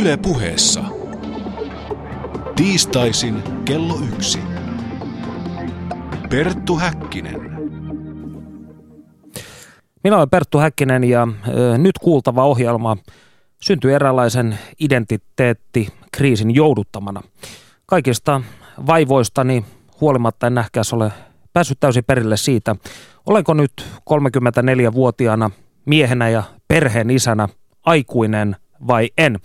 Yle Puheessa. Tiistaisin kello 1. Perttu Häkkinen. Minä olen Perttu Häkkinen ja nyt kuultava ohjelma syntyi eräänlaisen identiteettikriisin jouduttamana. Kaikista vaivoistani huolimatta en nähkääs ole päässyt täysin perille siitä, olenko nyt 34-vuotiaana miehenä ja perheen isänä aikuinen vai en.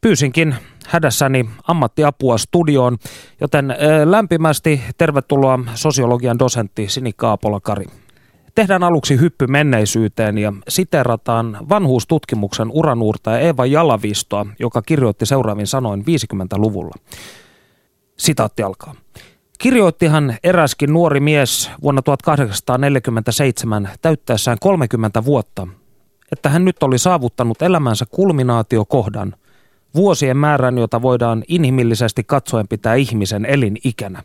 Pyysinkin hädässäni ammattiapua studioon, joten lämpimästi tervetuloa sosiologian dosentti Sinikka Aapola-Kari. Tehdään aluksi hyppy menneisyyteen ja siterataan vanhuustutkimuksen uranuurtaja Eeva Jalavistoa, joka kirjoitti seuraavin sanoin 50-luvulla. Sitaatti alkaa. Kirjoittihan eräskin nuori mies vuonna 1847 täyttäessään 30 vuotta, että hän nyt oli saavuttanut elämänsä kulminaatiokohdan, vuosien määrän, jota voidaan inhimillisesti katsoen pitää ihmisen elinikänä.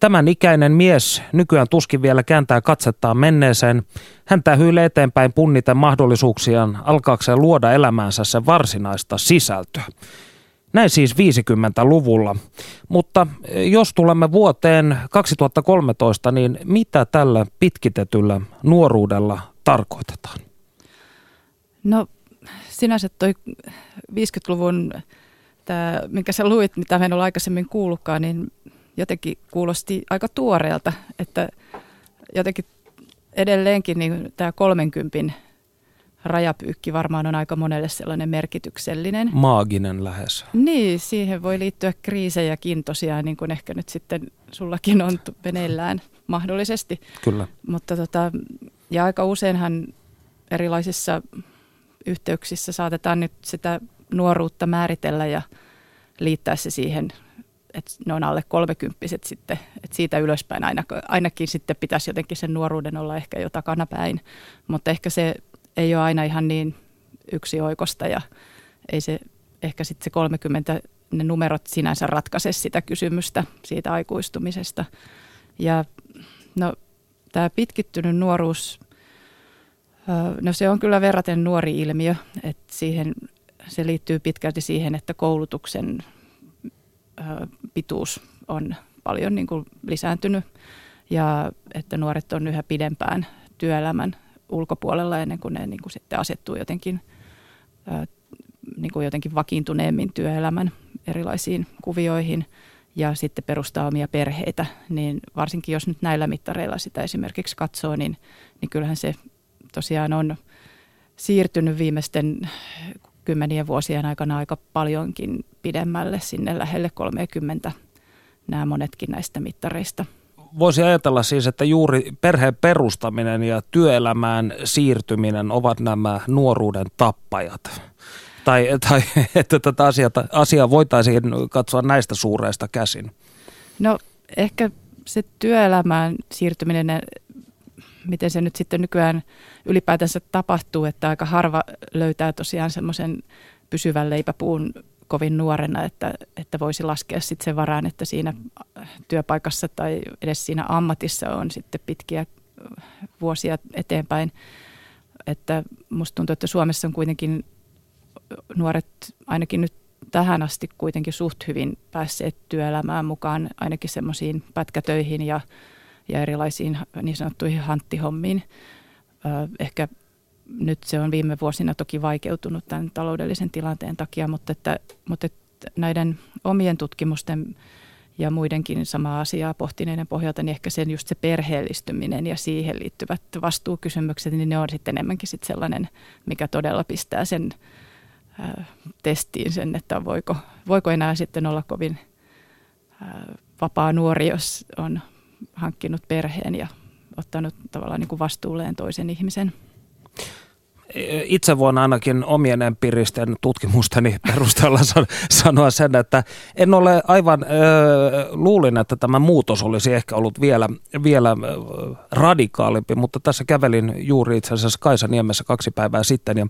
Tämän ikäinen mies nykyään tuskin vielä kääntää katsettaan menneeseen. Hän tähyilee eteenpäin punniten mahdollisuuksiaan alkaakseen luoda elämäänsä sen varsinaista sisältöä. Näin siis 50-luvulla. Mutta jos tulemme vuoteen 2013, niin mitä tällä pitkitetyllä nuoruudella tarkoitetaan? No sinänsä toi 50-luvun, minkä sä luit, mitä mä en ole aikaisemmin kuullutkaan, niin jotenkin kuulosti aika tuoreelta, että jotenkin edelleenkin niin tämä 30 rajapyykki varmaan on aika monelle sellainen merkityksellinen. Maaginen lähes. Niin, siihen voi liittyä kriisejäkin tosiaan, niin kuin ehkä nyt sitten sullakin on meneillään mahdollisesti. Kyllä. Mutta ja aika useinhan erilaisissa yhteyksissä saatetaan nyt sitä nuoruutta määritellä ja liittää se siihen, että ne on alle 30-vuotiaat sitten, että siitä ylöspäin ainakin sitten pitäisi jotenkin sen nuoruuden olla ehkä jo takanapäin, mutta ehkä se ei ole aina ihan niin yksioikosta ja ei se ehkä sitten se 30, ne numerot sinänsä ratkaise sitä kysymystä siitä aikuistumisesta. Ja no tämä pitkittynyt nuoruus, no se on kyllä verraten nuori ilmiö, että siihen, se liittyy pitkälti siihen, että koulutuksen pituus on paljon niin kuin lisääntynyt ja että nuoret on yhä pidempään työelämän ulkopuolella ennen kuin ne niin kuin sitten asettuu jotenkin, niin kuin jotenkin vakiintuneemmin työelämän erilaisiin kuvioihin ja sitten perustaa omia perheitä. Niin varsinkin jos nyt näillä mittareilla sitä esimerkiksi katsoo, niin kyllähän se tosiaan on siirtynyt viimeisten kymmenien vuosien aikana aika paljonkin pidemmälle, sinne lähelle 30, nämä monetkin näistä mittareista. Voisi ajatella siis, että juuri perheen perustaminen ja työelämään siirtyminen ovat nämä nuoruuden tappajat. Tai että tätä asiaa voitaisiin katsoa näistä suureista käsin. No ehkä se työelämään siirtyminen, miten se nyt sitten nykyään ylipäätänsä tapahtuu, että aika harva löytää tosiaan semmoisen pysyvän leipäpuun kovin nuorena, että voisi laskea sitten sen varaan, että siinä työpaikassa tai edes siinä ammatissa on sitten pitkiä vuosia eteenpäin. Että musta tuntuu, että Suomessa on kuitenkin nuoret ainakin nyt tähän asti kuitenkin suht hyvin päässeet työelämään mukaan, ainakin semmoisiin pätkätöihin ja erilaisiin niin sanottuihin hanttihommiin. Ehkä nyt se on viime vuosina toki vaikeutunut tämän taloudellisen tilanteen takia, mutta että näiden omien tutkimusten ja muidenkin samaa asiaa pohtineiden pohjalta, niin ehkä sen just se perheellistyminen ja siihen liittyvät vastuukysymykset, niin ne on sitten enemmänkin sit sellainen, mikä todella pistää sen testiin sen, että voiko enää sitten olla kovin vapaa nuori, jos on hankkinut perheen ja ottanut tavallaan niin kuin vastuulleen toisen ihmisen. Itse voin ainakin omien empiiristen tutkimusteni perusteella sanoa sen, että en ole aivan luulin, että tämä muutos olisi ehkä ollut vielä radikaalimpi, mutta tässä kävelin juuri itse asiassa Kaisaniemessä 2 päivää sitten ja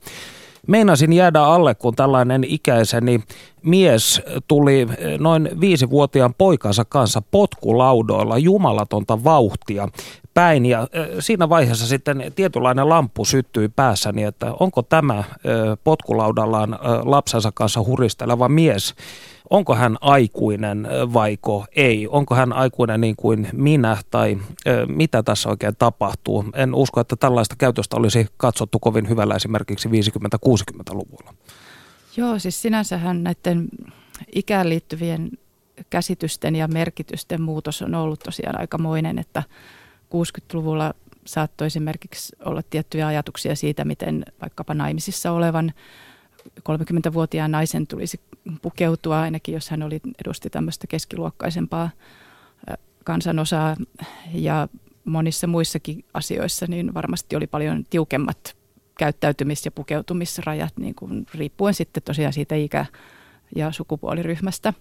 meinasin jäädä alle, kun tällainen ikäiseni mies tuli noin 5-vuotiaan poikansa kanssa potkulaudoilla jumalatonta vauhtia päin, ja siinä vaiheessa sitten tietynlainen lamppu syttyi päässäni, että onko tämä potkulaudallaan lapsensa kanssa huristeleva mies, onko hän aikuinen vaiko ei? Onko hän aikuinen niin kuin minä tai mitä tässä oikein tapahtuu? En usko, että tällaista käytöstä olisi katsottu kovin hyvällä esimerkiksi 50-60-luvulla. Joo, siis sinänsähän näiden ikään liittyvien käsitysten ja merkitysten muutos on ollut tosiaan aikamoinen, että 60-luvulla saattoi esimerkiksi olla tiettyjä ajatuksia siitä, miten vaikkapa naimisissa olevan 30-vuotiaan naisen tulisi pukeutua, ainakin jos hän edusti tämmöistä keskiluokkaisempaa kansanosaa, ja monissa muissakin asioissa niin varmasti oli paljon tiukemmat käyttäytymis- ja pukeutumisrajat niin kuin riippuen sitten tosiaan siitä ikä- ja sukupuoliryhmästä.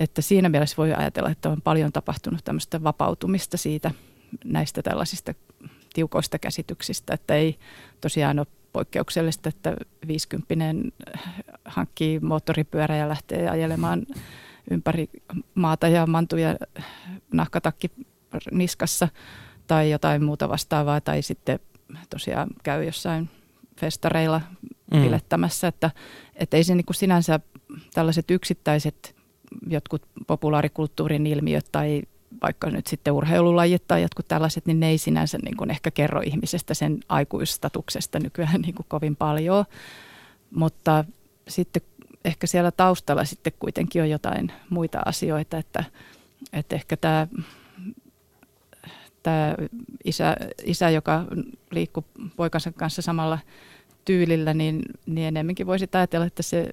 Että siinä mielessä voi ajatella, että on paljon tapahtunut tämmöistä vapautumista siitä näistä tällaisista tiukoista käsityksistä, että ei tosiaan ole poikkeuksellista, että 50-vuotias hankkii moottoripyörä ja lähtee ajelemaan ympäri maata ja mantuja nahkatakki niskassa tai jotain muuta vastaavaa, tai sitten tosiaan käy jossain festareilla pilettämässä, että ei se niin kuin sinänsä tällaiset yksittäiset jotkut populaarikulttuurin ilmiöt tai vaikka nyt sitten urheilulajit tai jotkut tällaiset, niin ne ei sinänsä niin kuin ehkä kerro ihmisestä sen aikuisstatuksesta nykyään niin kuin kovin paljon. Mutta sitten ehkä siellä taustalla sitten kuitenkin on jotain muita asioita, että ehkä tämä isä, joka liikkui poikansa kanssa samalla tyylillä, niin enemmänkin voisi ajatella, että se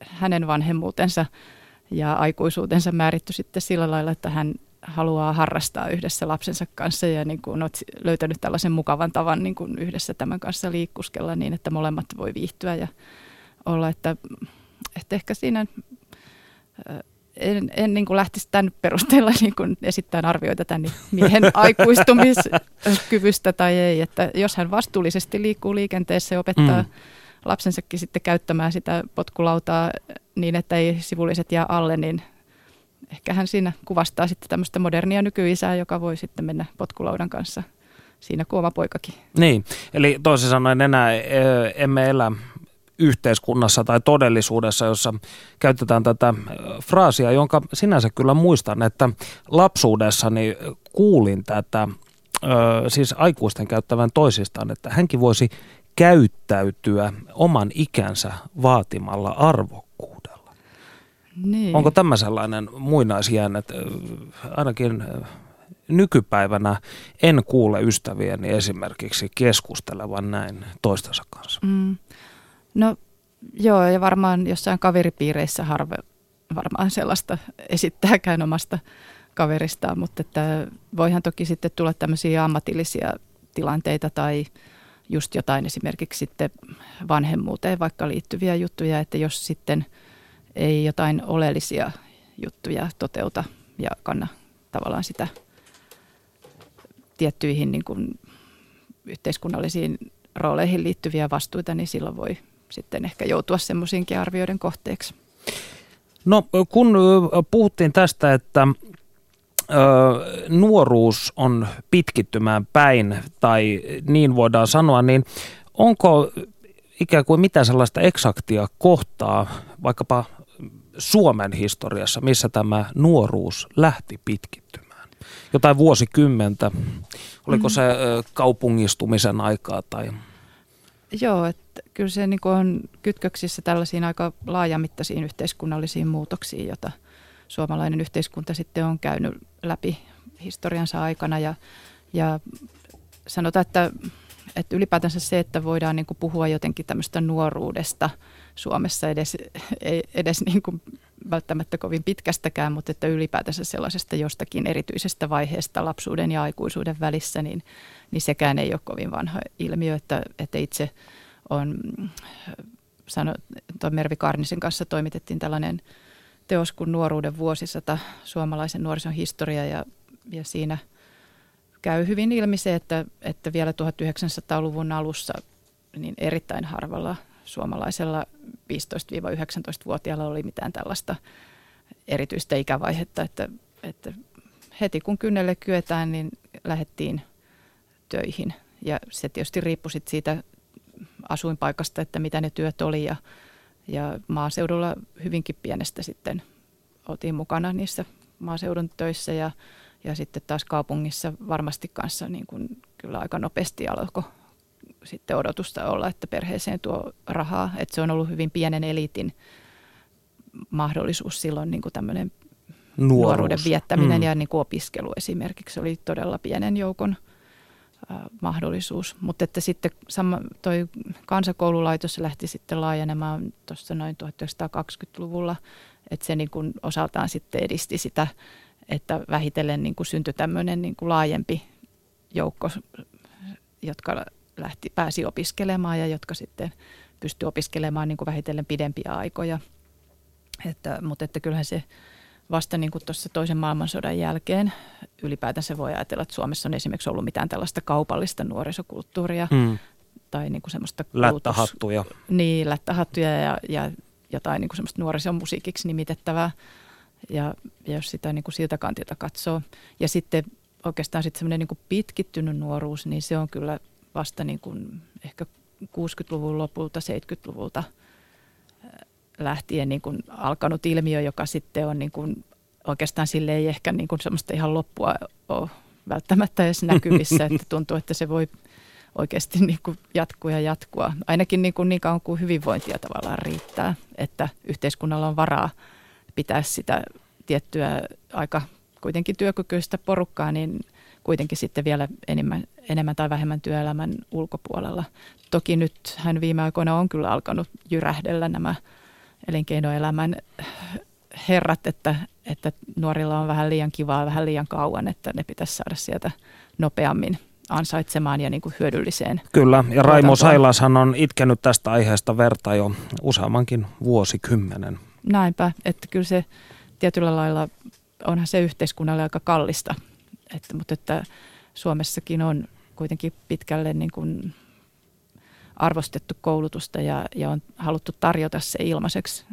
hänen vanhemmuutensa ja aikuisuutensa määrittyi sitten sillä lailla, että hän haluaa harrastaa yhdessä lapsensa kanssa ja niin kuin olet löytänyt tällaisen mukavan tavan niin kuin yhdessä tämän kanssa liikkuskella niin, että molemmat voi viihtyä ja olla, että ehkä siinä en niin kuin lähtisi tämän perusteella niin kuin esittämään arvioita tämän miehen aikuistumiskyvystä tai ei, että jos hän vastuullisesti liikkuu liikenteessä ja opettaa lapsensakin sitten käyttämään sitä potkulautaa niin, että ei sivulliset jää alle, niin ehkä hän siinä kuvastaa sitten tämmöistä modernia nykyisää, joka voi sitten mennä potkulaudan kanssa siinä kuin oma poikakin. Niin, eli toisin sanoen enää emme elä yhteiskunnassa tai todellisuudessa, jossa käytetään tätä fraasia, jonka sinänsä kyllä muistan, että lapsuudessani kuulin tätä, siis aikuisten käyttävän toisistaan, että hänkin voisi käyttäytyä oman ikänsä vaatimalla arvokkuudella. Niin. Onko tämä sellainen muinaisjäänne, että ainakin nykypäivänä en kuule ystävieni esimerkiksi keskustelevan näin toistensa kanssa? No joo, ja varmaan jossain kaveripiireissä harve varmaan sellaista esittääkään omasta kaveristaan, mutta että voihan toki sitten tulla tämmöisiä ammatillisia tilanteita tai just jotain esimerkiksi sitten vanhemmuuteen vaikka liittyviä juttuja, että jos sitten ei jotain oleellisia juttuja toteuta ja kanna tavallaan sitä tiettyihin niin kuin yhteiskunnallisiin rooleihin liittyviä vastuita, niin silloin voi sitten ehkä joutua semmoisiinkin arvioiden kohteeksi. No kun puhuttiin tästä, että nuoruus on pitkittymään päin, tai niin voidaan sanoa, niin onko ikään kuin mitään sellaista eksaktia kohtaa vaikkapa Suomen historiassa, missä tämä nuoruus lähti pitkittymään? Jotain vuosikymmentä, oliko se kaupungistumisen aikaa tai? Joo, että kyllä se niin kuin on kytköksissä tällaisiin aika laajamittaisiin yhteiskunnallisiin muutoksiin, jota suomalainen yhteiskunta sitten on käynyt läpi historiansa aikana, ja sanotaan, että ylipäätänsä se, että voidaan niin kuin puhua jotenkin tämmöistä nuoruudesta Suomessa edes niin kuin välttämättä kovin pitkästäkään, mutta että ylipäätänsä sellaisesta jostakin erityisestä vaiheesta lapsuuden ja aikuisuuden välissä, niin sekään ei ole kovin vanha ilmiö, että itse on, Mervi Karnisen kanssa toimitettiin tällainen teos kuin Nuoruuden vuosisata, suomalaisen nuorison historia, ja siinä käy hyvin ilmi se, että vielä 1900-luvun alussa niin erittäin harvalla suomalaisella 15-19-vuotiaalla oli mitään tällaista erityistä ikävaihetta, että heti kun kynnelle kyetään, niin lähdettiin töihin. Ja se tietysti riippui siitä asuinpaikasta, että mitä ne työt oli, ja maaseudulla hyvinkin pienestä sitten oltiin mukana niissä maaseudun töissä, ja sitten taas kaupungissa varmasti kanssa niin kuin kyllä aika nopeasti alkoi sitten odotusta olla, että perheeseen tuo rahaa, että se on ollut hyvin pienen eliitin mahdollisuus silloin niin kuin tämmöinen nuoruuden viettäminen ja niin kuin opiskelu esimerkiksi oli todella pienen joukon mahdollisuus, mutta että sitten toi kansakoululaitos lähti sitten laajenemaan tuossa noin 1920-luvulla, että se niin kuin osaltaan sitten edisti sitä, että vähitellen niin kuin syntyi tämmöinen niin kuin laajempi joukko, jotka pääsi opiskelemaan ja jotka sitten pystyi opiskelemaan niin kuin vähitellen pidempiä aikoja. Mutta että kyllähän se vasta niin kuin tuossa toisen maailmansodan jälkeen ylipäätänsä voi ajatella, että Suomessa on esimerkiksi ollut mitään tällaista kaupallista nuorisokulttuuria tai niin kuin semmoista lättähattuja. Niin, lättähattuja ja jotain niin kuin semmoista nuorisomusiikiksi nimitettävää, ja jos sitä niin kuin siltä kantilta katsoo. Ja sitten oikeastaan sitten semmoinen niin kuin pitkittynyt nuoruus, niin se on kyllä vasta niin kuin ehkä 60-luvun lopulta, 70-luvulta lähtien niin kuin alkanut ilmiö, joka sitten on niin kuin oikeastaan sille ei ehkä niin kuin semmoista ihan loppua ole välttämättä edes näkyvissä, että tuntuu, että se voi oikeasti niin kuin jatkua ja jatkua. Ainakin niin kuin niin kauan kuin hyvinvointia tavallaan riittää, että yhteiskunnalla on varaa pitää sitä tiettyä aika kuitenkin työkykyistä porukkaa, niin kuitenkin sitten vielä enemmän tai vähemmän työelämän ulkopuolella. Toki nythän viime aikoina on kyllä alkanut jyrähdellä nämä elinkeinoelämän herrat, että nuorilla on vähän liian kivaa, vähän liian kauan, että ne pitäisi saada sieltä nopeammin ansaitsemaan ja niin kuin hyödylliseen. Kyllä, ja Raimo Sailashan on itkenyt tästä aiheesta verta jo useammankin vuosikymmenen. Näinpä, että kyllä se tietyllä lailla onhan se yhteiskunnalle aika kallista, mutta että Suomessakin on kuitenkin pitkälle niin kuin arvostettu koulutusta ja on haluttu tarjota se ilmaiseksi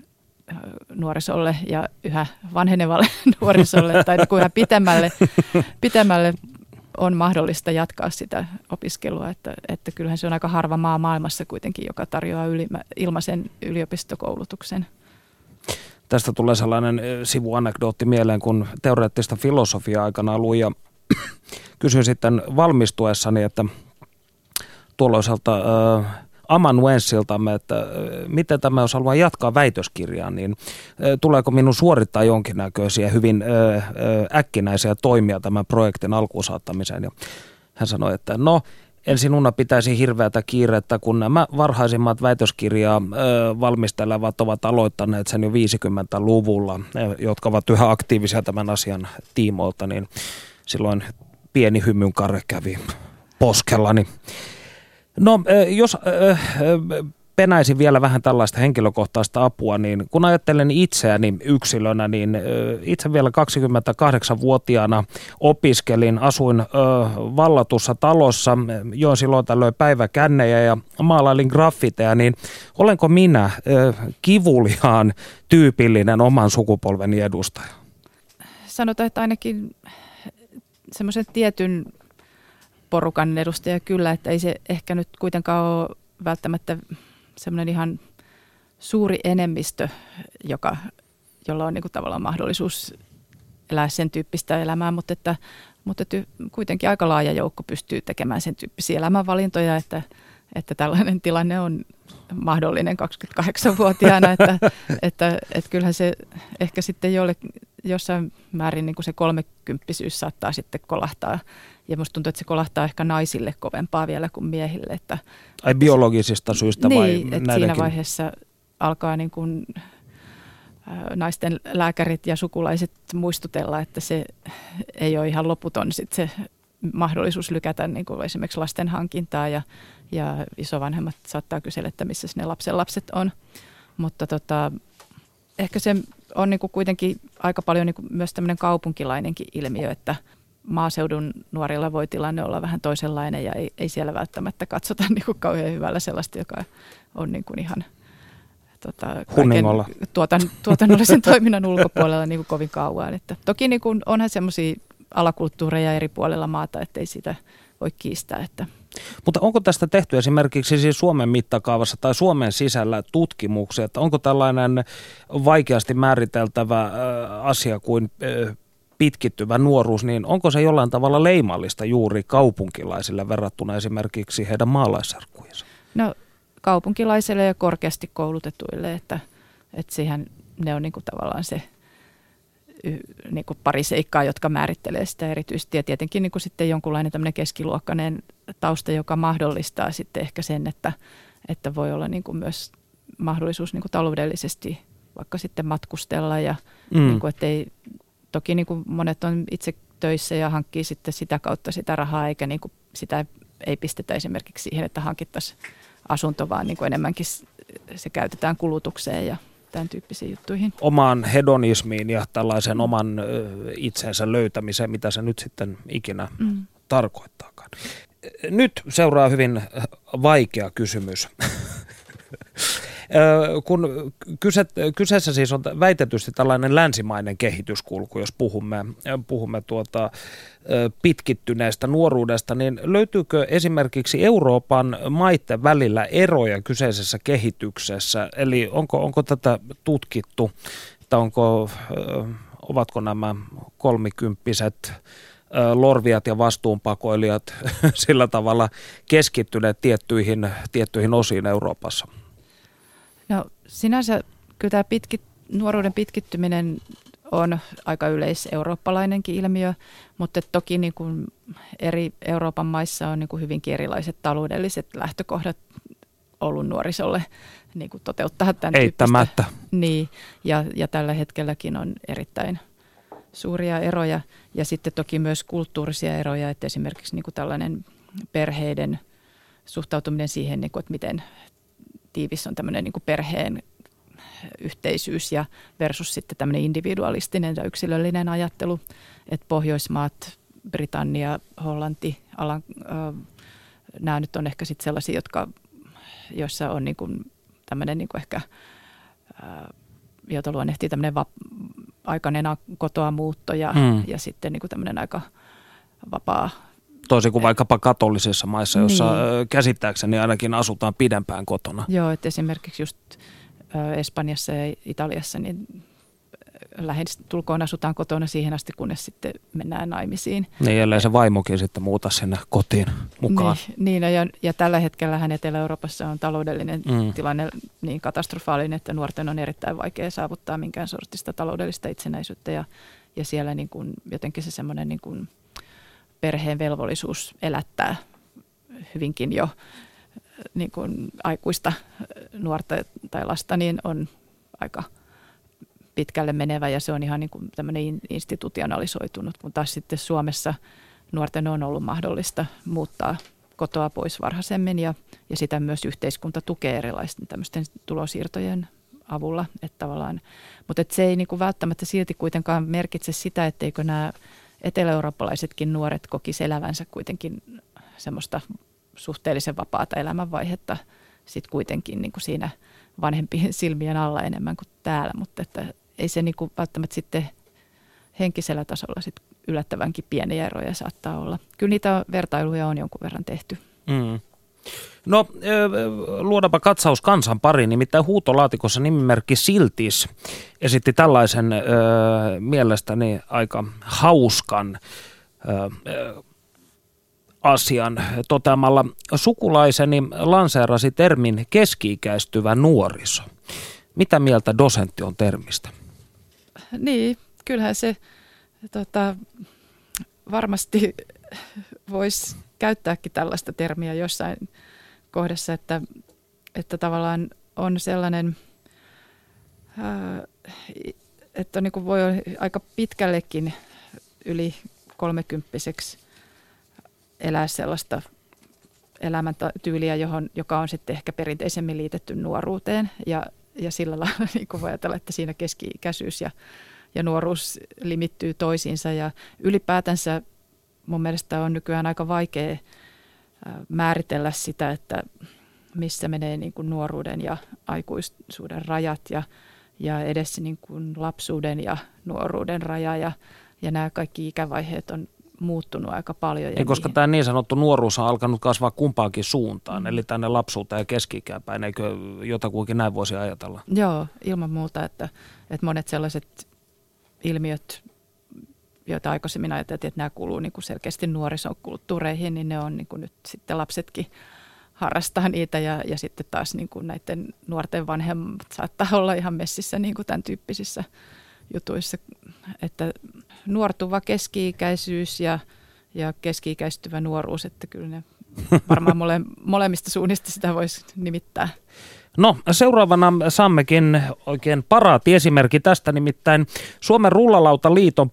nuorisolle ja yhä vanhenevalle nuorisolle tai yhä pitemmälle on mahdollista jatkaa sitä opiskelua, että kyllähän se on aika harva maa maailmassa kuitenkin, joka tarjoaa ilmaisen yliopistokoulutuksen. Tästä tulee sellainen sivuanekdootti mieleen, kun teoreettista filosofiaa aikanaan luin ja kysyin sitten valmistuessani, että tuolloiselta amanuenssiltamme, että miten tämä, jos haluan jatkaa väitöskirjaa, niin tuleeko minun suorittaa jonkinnäköisiä hyvin äkkinäisiä toimia tämän projektin alkuun saattamiseen. Ja hän sanoi, että no, ensin unna pitäisi hirveätä kiirettä, kun nämä varhaisimmat väitöskirjaa valmistelevat ovat aloittaneet sen jo 50-luvulla, jotka ovat yhä aktiivisia tämän asian tiimoilta, niin silloin pieni hymynkarre kävi poskellani. No, jos penäisin vielä vähän tällaista henkilökohtaista apua, niin kun ajattelen itseäni yksilönä, niin itse vielä 28-vuotiaana opiskelin, asuin vallatussa talossa, join silloin tällöin päiväkännejä ja maalailin graffiteja, niin olenko minä kivuliaan tyypillinen oman sukupolveni edustaja? Sanotaan, että ainakin semmoisen tietyn porukan edustaja kyllä, että ei se ehkä nyt kuitenkaan ole välttämättä semmoinen ihan suuri enemmistö, jolla on niin kuin tavallaan mahdollisuus elää sen tyyppistä elämää, mutta että kuitenkin aika laaja joukko pystyy tekemään sen tyyppisiä elämänvalintoja, että tällainen tilanne on mahdollinen 28-vuotiaana, että kyllähän se ehkä sitten jossain määrin niin kuin se 30-isyys saattaa sitten kolahtaa. Ja musta tuntuu, että se kolahtaa ehkä naisille kovempaa vielä kuin miehille. Että, ai biologisista syistä niin, vai näidenkin? Siinä vaiheessa alkaa niin kuin naisten lääkärit ja sukulaiset muistutella, että se ei ole ihan loputon sit se mahdollisuus lykätä niin kuin esimerkiksi lasten hankintaa. Ja isovanhemmat saattaa kysellä, että missä ne lapsenlapset on. Mutta ehkä se on niin kuin kuitenkin aika paljon niin kuin myös tämmöinen kaupunkilainenkin ilmiö, että maaseudun nuorilla voi tilanne olla vähän toisenlainen ja ei siellä välttämättä katsota niin kuin kauhean hyvällä sellaista, joka on niin kuin ihan kaiken tuotannollisen toiminnan ulkopuolella niin kuin kovin kauan. Että toki niin kuin onhan semmoisia alakulttuureja eri puolilla maata, ettei sitä voi kiistää. Että. Mutta onko tästä tehty esimerkiksi siis Suomen mittakaavassa tai Suomen sisällä tutkimuksia, että onko tällainen vaikeasti määriteltävä asia kuin pitkittyvä nuoruus, niin onko se jollain tavalla leimallista juuri kaupunkilaisille verrattuna esimerkiksi heidän maalaisserkkuihinsa? No kaupunkilaisille ja korkeasti koulutetuille, että siihen ne on niinku tavallaan se niinku pari seikkaa, jotka määrittelee sitä erityisesti. Ja tietenkin niinku sitten jonkunlainen tämmöinen keskiluokkainen tausta, joka mahdollistaa sitten ehkä sen, että voi olla niinku myös mahdollisuus niinku taloudellisesti vaikka sitten matkustella ja niinku, ettei. Toki niin kuin monet on itse töissä ja hankkii sitten sitä kautta sitä rahaa, eikä niin kuin sitä ei pistetä esimerkiksi siihen, että hankittaisiin asunto, vaan niin kuin enemmänkin se käytetään kulutukseen ja tämän tyyppisiin juttuihin. Omaan hedonismiin ja tällaisen oman itsensä löytämiseen, mitä se nyt sitten ikinä tarkoittaakaan. Nyt seuraa hyvin vaikea kysymys. Kun kyseessä siis on väitetysti tällainen länsimainen kehityskulku, jos puhumme pitkittyneestä nuoruudesta, niin löytyykö esimerkiksi Euroopan maiden välillä eroja kyseisessä kehityksessä? Eli onko tätä tutkittu, että ovatko nämä kolmikymppiset lorviat ja vastuunpakoilijat sillä tavalla keskittyneet tiettyihin osiin Euroopassa? No sinänsä kyllä tämä nuoruuden pitkittyminen on aika yleiseurooppalainenkin ilmiö, mutta toki niin kuin eri Euroopan maissa on niin kuin hyvinkin erilaiset taloudelliset lähtökohdat ollut nuorisolle niin kuin toteuttaa tämän eittämättä tyyppistä. Niin, ja tällä hetkelläkin on erittäin suuria eroja ja sitten toki myös kulttuurisia eroja, että esimerkiksi niin kuin tällainen perheiden suhtautuminen siihen, niin kuin, että miten tiivis on tämmöinen niin kuin perheen yhteisyys ja versus sitten tämmöinen individualistinen ja yksilöllinen ajattelu, että Pohjoismaat, Britannia, Hollanti, nämä nyt on ehkä sitten sellaisia, joissa on niin kuin tämmöinen niin kuin ehkä, jota luonnehtii tämmöinen aikainen kotoa muutto ja sitten niin kuin tämmöinen aika vapaa. Toisin kuin vaikkapa katolisissa maissa, jossa käsittääkseni ainakin asutaan pidempään kotona. Joo, että esimerkiksi just Espanjassa ja Italiassa niin lähes tulkoon asutaan kotona siihen asti, kunnes sitten mennään naimisiin. Niin, ellei se vaimokin sitten muuta sinne kotiin mukaan. Niin ja tällä hetkellähän Etelä-Euroopassa on taloudellinen tilanne niin katastrofaalinen, että nuorten on erittäin vaikea saavuttaa minkään sortista taloudellista itsenäisyyttä. Ja siellä niin kuin jotenkin se semmoinen niin kuin perheen velvollisuus elättää hyvinkin jo niin kuin aikuista nuorta tai lasta, niin on aika pitkälle menevä ja se on ihan niin kuin tämmöinen institutionalisoitunut, kun taas sitten Suomessa nuorten on ollut mahdollista muuttaa kotoa pois varhaisemmin ja sitä myös yhteiskunta tukee erilaisten tämmöisten tulonsiirtojen avulla, että tavallaan, mutta et se ei niin kuin välttämättä silti kuitenkaan merkitse sitä, etteikö nämä etelä-eurooppalaisetkin nuoret kokisivat elävänsä kuitenkin semmoista suhteellisen vapaata elämänvaihetta sitten kuitenkin niin kuin siinä vanhempien silmien alla enemmän kuin täällä, mutta että ei se niin kuin välttämättä sitten henkisellä tasolla sit yllättävänkin pieniä eroja saattaa olla. Kyllä niitä vertailuja on jonkun verran tehty. No luodaanpa katsaus kansan pariin, nimittäin huutolaatikossa nimimerkki Siltis esitti tällaisen mielestäni aika hauskan asian toteamalla. Sukulaiseni lanseerasi termin keski-ikäistyvä nuoriso. Mitä mieltä dosentti on termistä? Niin, kyllähän se varmasti voisi käyttääkin tällaista termiä jossain kohdassa, että tavallaan on sellainen, että niin kuin voi olla aika pitkällekin yli 30-vuotiaaksi elää sellaista elämäntyyliä, joka on sitten ehkä perinteisemmin liitetty nuoruuteen ja sillä lailla niin kuin voi ajatella, että siinä keski-ikäisyys ja nuoruus limittyy toisiinsa ja ylipäätänsä mun mielestä on nykyään aika vaikea määritellä sitä, että missä menee niin kuin nuoruuden ja aikuisuuden rajat ja edes niin kuin lapsuuden ja nuoruuden raja ja nämä kaikki ikävaiheet on muuttunut aika paljon. Niin, koska tämä niin sanottu nuoruus on alkanut kasvaa kumpaankin suuntaan, eli tänne lapsuuteen ja keski-ikään päin, eikö jotakuinkin näin voisi ajatella? Joo, ilman muuta, että monet sellaiset ilmiöt, joita aikaisemmin ajateltiin, että nämä kuuluu niin kuin selkeästi nuorisokulttuureihin, niin ne on niin kuin nyt sitten lapsetkin harrastaa niitä ja sitten taas niin kuin näiden nuorten vanhemmat saattaa olla ihan messissä niin kuin tämän tyyppisissä jutuissa, että nuortuva keski-ikäisyys ja keski-ikäistyvä nuoruus, että kyllä ne varmaan molemmista suunnista sitä voisi nimittää. No seuraavana saammekin oikein paraati esimerkki tästä, nimittäin Suomen Rullalautaliiton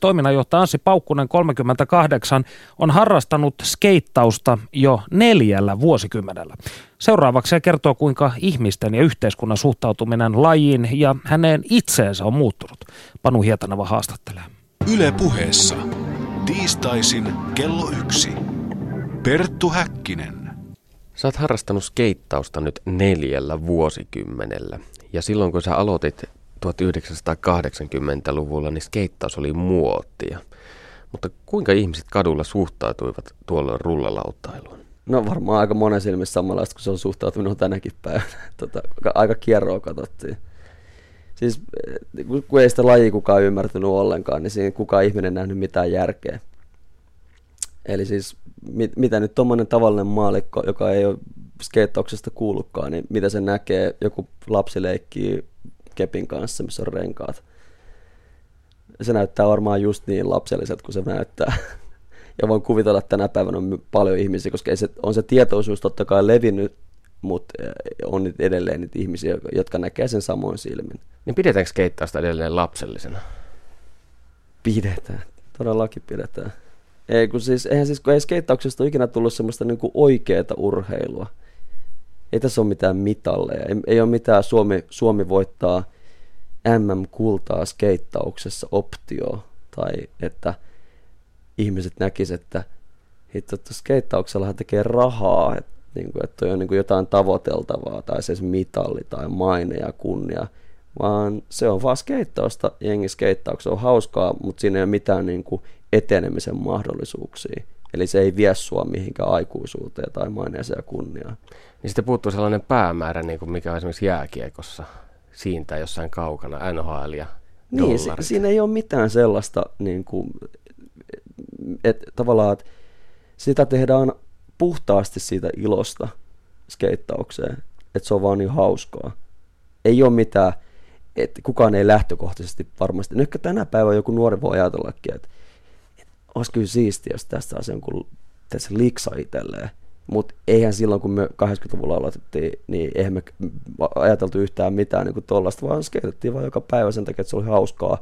toiminnanjohtaja Anssi Paukkonen 38 on harrastanut skeittausta jo 4 vuosikymmenellä. Seuraavaksi hän kertoo, kuinka ihmisten ja yhteiskunnan suhtautuminen lajiin ja häneen itseensä on muuttunut. Panu Hietaneva haastattelee. Yle Puheessa tiistaisin kello 1. Perttu Häkkinen. Sä oot harrastanut skeittausta nyt 4 vuosikymmenellä ja silloin kun sä aloitit 1980-luvulla, niin skeittaus oli muotia. Mutta kuinka ihmiset kadulla suhtautuivat tuolloin rullalautailuun? No varmaan aika monen silmissä samanlaista kuin se on suhtautunut tänäkin päivänä. Aika kierroa katsottiin. Siis kun ei sitä lajia kukaan ymmärtänyt ollenkaan, niin siinä kukaan ihminen nähnyt mitään järkeä. Eli siis mitä nyt tuommoinen tavallinen maalikko, joka ei ole skeittauksesta kuullutkaan, niin mitä se näkee, joku lapsi leikkii kepin kanssa, missä on renkaat. Se näyttää varmaan just niin lapselliselta kuin se näyttää. Ja voin kuvitella, että tänä päivänä on paljon ihmisiä, koska on se tietoisuus totta kai levinnyt, mutta on edelleen niitä ihmisiä, jotka näkee sen samoin silmin. Niin pidetäänkö skeittausta edelleen lapsellisena? Pidetään. Todellakin pidetään. Eihän skeittauksesta ole ikinä tullut semmoista niinku oikeaa urheilua. Ei tässä ole mitään mitalleja. Ei ole mitään Suomi voittaa MM-kultaa skeittauksessa optioon. Tai että ihmiset näkisivät, että skeittauksellahan tekee rahaa. Että niinku, et on niinku jotain tavoiteltavaa tai siis mitalli tai maine ja kunnia. Vaan se on vaan skeittausta. Jengi skeittauksessa on hauskaa, mutta siinä ei ole mitään niinku etenemisen mahdollisuuksia. Eli se ei vie sua mihinkään aikuisuuteen tai maineeseen ja kunniaan. Niin sitten puuttuu sellainen päämäärä, niin kuin mikä on esimerkiksi jääkiekossa siintää jossain kaukana, NHL ja dollarit. Niin, siinä ei ole mitään sellaista, niin kuin, että tavallaan että sitä tehdään puhtaasti siitä ilosta skeittaukseen, että se on vaan niin hauskaa. Ei ole mitään, että kukaan ei lähtökohtaisesti varmasti. Nyt tänä päivänä joku nuori voi ajatellakin, että olisi kyllä siistiä, jos tästä asiaa on tässä liksa itselleen. Mutta eihän silloin, kun me 80-luvulla aloitettiin, niin eihän me ajateltu yhtään mitään niin tuollaista, vaan skeitettiin vaan joka päivä sen takia, että se oli hauskaa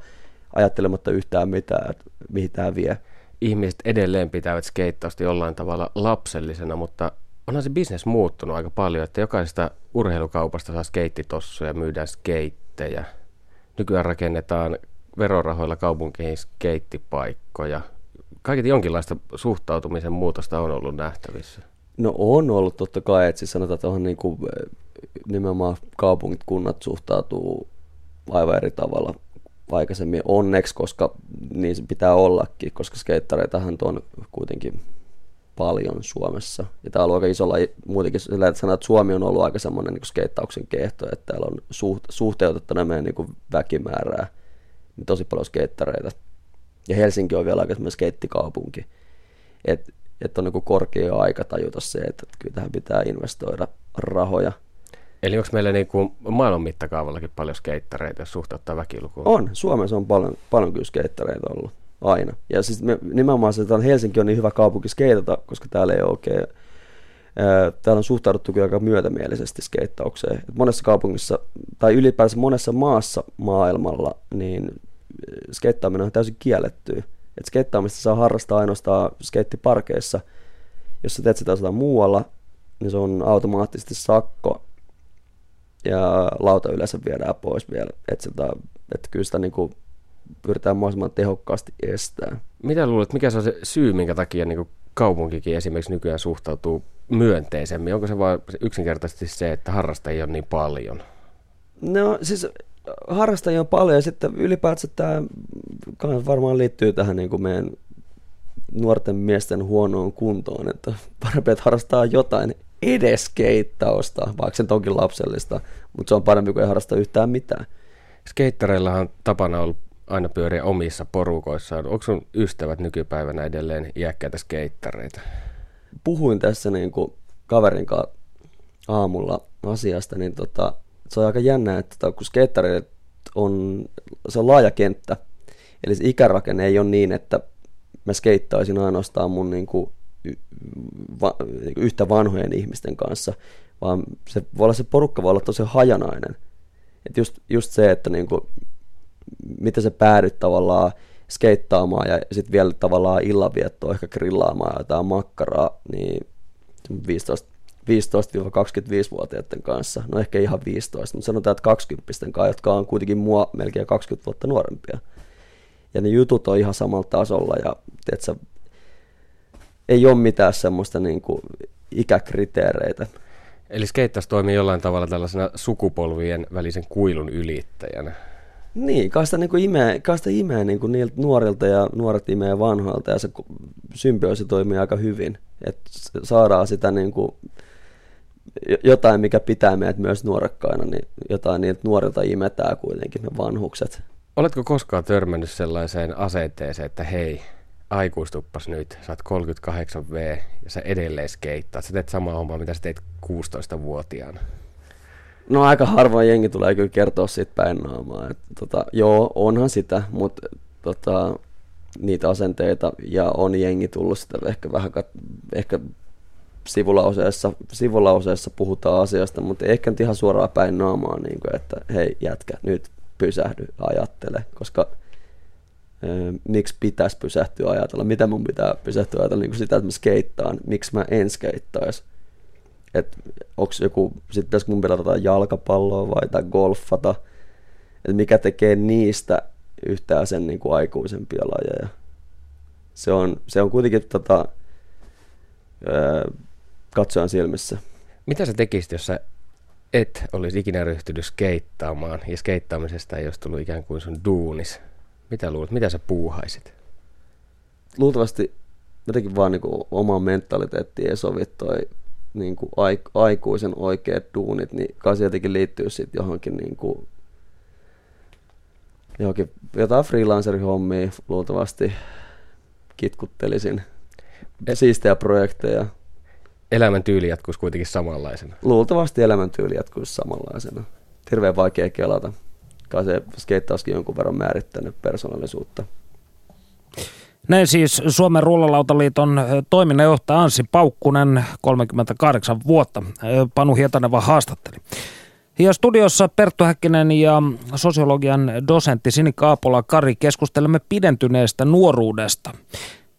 ajattelematta yhtään mitään, että mihin tämä vie. Ihmiset edelleen pitävät skeittausta jollain tavalla lapsellisena, mutta onhan se bisnes muuttunut aika paljon, että jokaisesta urheilukaupasta saa skeittitossuja ja myydään skeittejä. Nykyään rakennetaan verorahoilla kaupunkeihin skeittipaikkoja. Kaiket jonkinlaista suhtautumisen muutosta on ollut nähtävissä. No on ollut totta kai, että siis sanotaan, että on niin kuin, nimenomaan kaupungit, kunnat suhtautuu aivan eri tavalla aikaisemmin. Onneksi, koska niin se pitää ollakin, koska skeittareitahan on kuitenkin paljon Suomessa. Ja täällä on aika isolla, muutenkin sanotaan, että Suomi on ollut aika semmoinen niin skeittauksen kehto, että täällä on suhteutettuna meidän niin väkimäärää niin tosi paljon skeittareita. Ja Helsinki on vielä aika skeittikaupunki, että on niin kuin korkea aika tajuta se, että kyllä tähän pitää investoida rahoja. Eli onko meillä niin kuin maailman mittakaavallakin paljon skeittareita, jos suhtauttaa väkilukuun? On, Suomessa on paljon kyllä skeittareita ollut aina. Ja siis nimenomaan se, että Helsinki on niin hyvä kaupunki skeitata, koska täällä ei ole oikein. Täällä on suhtauduttu kyllä aika myötämielisesti skeittaukseen. Et monessa kaupungissa tai ylipäänsä monessa maassa maailmalla, niin skeittaaminen on täysin kiellettyä. Et skeittaamista saa harrastaa ainoastaan skeittiparkeissa. Jos sä teet sitä jostain muualla, niin se on automaattisesti sakko. Ja lauta yleensä viedään pois vielä. Että kyllä sitä niinku pyritään mahdollisimman tehokkaasti estää. Mitä luulet, mikä se on se syy, minkä takia niin kaupunkikin esimerkiksi nykyään suhtautuu myönteisemmin? Onko se vain yksinkertaisesti se, että harrastajia on niin paljon? No siis harrastajia on paljon ja sitten ylipäätään tämä varmaan liittyy tähän niin kuin meidän nuorten miesten huonoon kuntoon, että parempi, että harrastaa jotain edes skeittausta, vaikka se onkin lapsellista, mutta se on parempi kuin ei harrasta yhtään mitään. Skeittareillahan on tapana ollut aina pyöriä omissa porukoissaan. Onko sun ystävät nykypäivänä edelleen iäkkäitä skeittareita? Puhuin tässä niin kuin kaverin kanssa aamulla asiasta, niin se on aika jännää, että kun skeittareille se on laaja kenttä, eli se ikärakenne ei ole niin, että mä skeittaisin ainoastaan mun niin kuin yhtä vanhojen ihmisten kanssa, vaan se porukka voi olla tosi hajanainen. Et just se, että niinku, miten sä päädyt tavallaan skeittaamaan ja sitten vielä tavallaan illanviettoa ehkä grillaamaan jotain makkaraa, niin 15-25-vuotiaiden kanssa, no ehkä ihan 15, mutta sanotaan, että 20-vuotiaiden kanssa, jotka on kuitenkin mua melkein 20 vuotta nuorempia. Ja ne jutut on ihan samalla tasolla ja tiiätkö, ei ole mitään semmoista niin kuin ikäkriteereitä. Eli skeittaus toimii jollain tavalla tällaisena sukupolvien välisen kuilun ylittäjänä. Niin, kai sitä imee niin kuin niiltä nuorilta ja nuoret imee vanhoilta ja se symbioosi toimii aika hyvin. Että saadaan sitä niin kuin jotain, mikä pitää meidät myös nuorekkaina, niin jotain niiltä nuorilta imetään kuitenkin ne vanhukset. Oletko koskaan törmännyt sellaiseen asenteeseen, että hei, aikuistuppas nyt, sä oot 38V ja sä edelleen skeittaat, sä teet samaa hommaa, mitä sä teit 16-vuotiaana? No aika harvoin jengi tulee kyllä kertoa siitä päin naamaa. Joo, onhan sitä, mutta niitä asenteita ja on jengi tullut sitä ehkä sivulauseessa puhutaan asiasta, mutta ehkä nyt ihan suoraan päin naamaa, niin kuin, että hei jätkä, nyt pysähdy, ajattele, koska miksi pitäisi pysähtyä ajatella, mitä mun pitää pysähtyä ajatella niin kuin sitä, että mä skeittaan, miksi mä en skeittaisi. Että sitten pitäisikö mun pelata jalkapalloa vai tai golfata, että mikä tekee niistä yhtään sen niin kuin aikuisempia lajeja. Se on kuitenkin katsojan silmissä. Mitä sä tekisit, jos sä et olisi ikinä ryhtynyt skeittaamaan ja skeittaamisesta ei olisi tullut ikään kuin sun duunis? Mitä luulet? Mitä sä puuhaisit? Luultavasti jotenkin vaan niin kuin omaan mentaliteettiin ei sovi toi niin kuin aikuisen oikeat duunit, niin kai se jotenkin liittyy sitten johonkin, niin kuin, johonkin jotain freelancer-hommia luultavasti kitkuttelisin. Siistejä projekteja. Elämäntyyli jatkuisi kuitenkin samanlaisena. Luultavasti elämäntyyli jatkuisi samanlaisena. Hirveän vaikea kelata. Kai se skeittauskin jonkun verran määrittänyt persoonallisuutta. Näin siis Suomen Rullalautaliiton toiminnanjohtaja Anssi Paukkonen, 38 vuotta, Panu Hietaneva haastatteli. Ja studiossa Perttu Häkkinen ja sosiologian dosentti Sinikka Aapola-Kari keskustelemme pidentyneestä nuoruudesta.